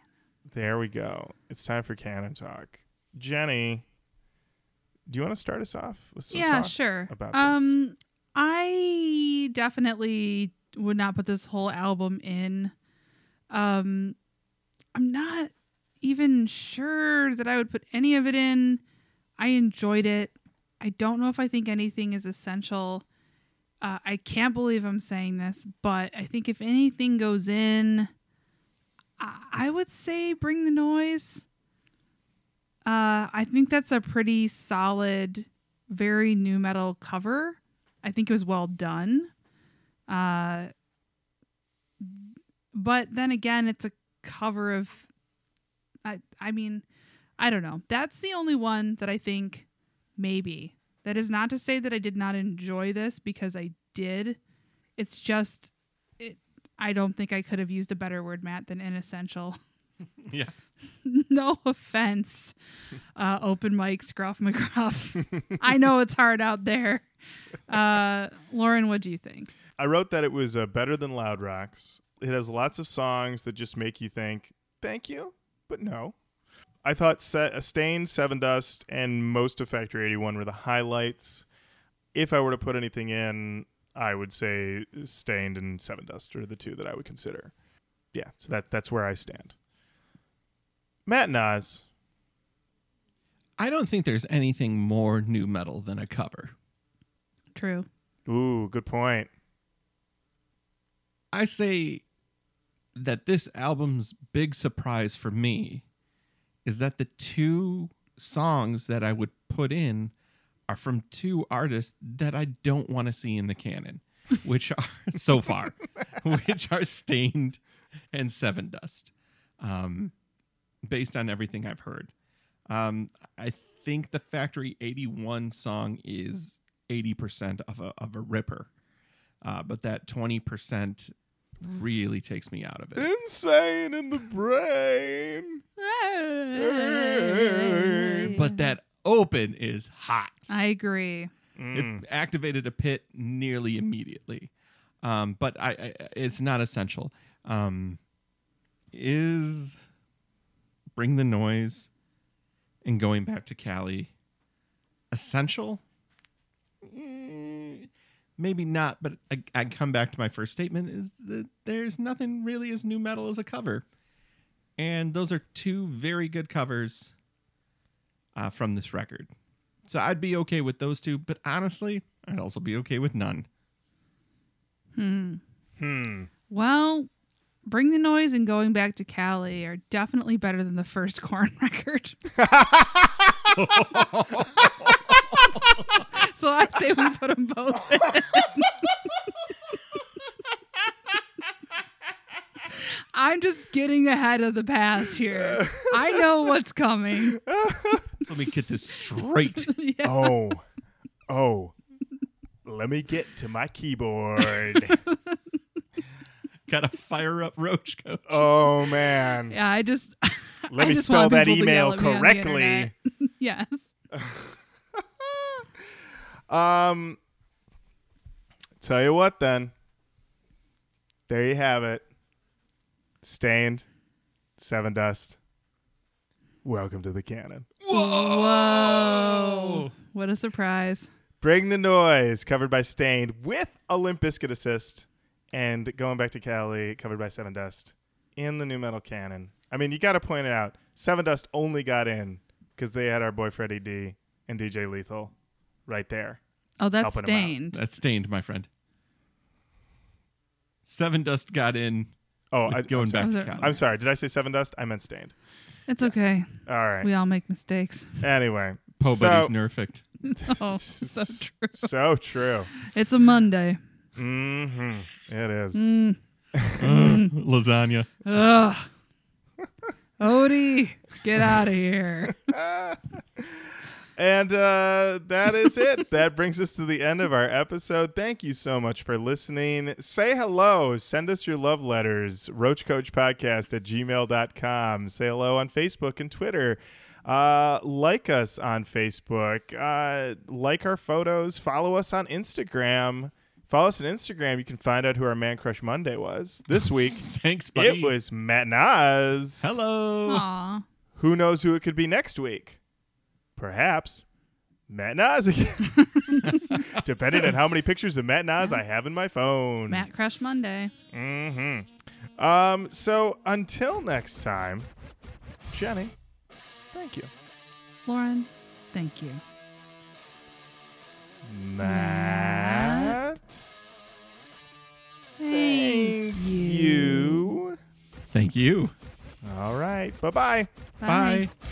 There we go. It's time for canon talk. Jenny, do you want to start us off? Let's yeah, sure. About um, this. I definitely would not put this whole album in. Um, I'm not even sure that I would put any of it in. I enjoyed it. I don't know if I think anything is essential. Uh, I can't believe I'm saying this, but I think if anything goes in, I, I would say Bring the Noise. Uh, I think that's a pretty solid, very nu metal cover. I think it was well done. Uh, but then again, it's a cover of, I, I mean, I don't know. That's the only one that I think maybe. That is not to say that I did not enjoy this, because I did. It's just, it, I don't think I could have used a better word, Matt, than inessential. Yeah. No offense, uh, open mic, Scruff McGruff. I know it's hard out there. Uh, Lauren, what do you think? I wrote that it was uh, better than Loud Rocks. It has lots of songs that just make you think, thank you, but no. I thought Se- Stained, Sevendust, and most of Factory eighty-one were the highlights. If I were to put anything in, I would say Stained and Sevendust are the two that I would consider. Yeah, so that that's where I stand. Matt Naz. I don't think there's anything more nu metal than a cover. True. Ooh, good point. I say that this album's big surprise for me is that the two songs that I would put in are from two artists that I don't want to see in the canon, which are, so far, which are Stained and Sevendust. Um... Based on everything I've heard. Um, I think the Factory eighty-one song is eighty percent of a, of a ripper. Uh, but that twenty percent really takes me out of it. Insane in the brain. Hey. But that open is hot. I agree. Mm. It activated a pit nearly immediately. Um, but I, I, it's not essential. Um, is... Bring the Noise and Going Back to Cali essential? Maybe not, but I, I come back to my first statement is that there's nothing really as nu metal as a cover. And those are two very good covers uh, from this record. So I'd be okay with those two, but honestly, I'd also be okay with none. Hmm. Hmm. Well... Bring the Noise and Going Back to Cali are definitely better than the first Korn record. So I say we put them both in. I'm just getting ahead of the past here. I know what's coming. So let me get this straight. Yeah. Oh, oh, let me get to my keyboard. Gotta fire up Roach Coach. Oh, man. Yeah, I just... Let I me just spell that email correctly. Yes. um, Tell you what, then. There you have it. Stained. Sevendust. Welcome to the canon. Whoa! Whoa! What a surprise. Bring the Noise, covered by Stained, with a Limp Bizkit assist. And Going Back to Cali, covered by Sevendust, in the nu metal canon. I mean, you got to point it out. Sevendust only got in because they had our boy Freddie D and D J Lethal right there. Oh, that's Stained. That's Stained, my friend. Sevendust got in. Oh, I, going back to Cali. I'm sorry. Did I say Sevendust? I meant Stained. It's okay. All right. We all make mistakes. Anyway, Poe so, Buddy's nerfed. Oh, so true. So true. It's a Monday. Mm-hmm. It is. Mm. uh, lasagna. Ugh. Odie, get out of here. And uh, that is it. That brings us to the end of our episode. Thank you so much for listening. Say hello. Send us your love letters. roach coach podcast at gmail dot com. Say hello on Facebook and Twitter. Uh, like us on Facebook. Uh, like our photos. Follow us on Instagram. Follow us on Instagram. You can find out who our Man Crush Monday was this week. Thanks, buddy. It was Matt Naz. Hello. Aww. Who knows who it could be next week? Perhaps Matt Naz again. Depending on how many pictures of Matt Naz yeah. I have in my phone. Matt Crush Monday. Mm-hmm. Um, so until next time, Jenny, thank you. Lauren, thank you. Matt, thank, thank you. you. Thank you. All right. Bye-bye. Bye. Bye.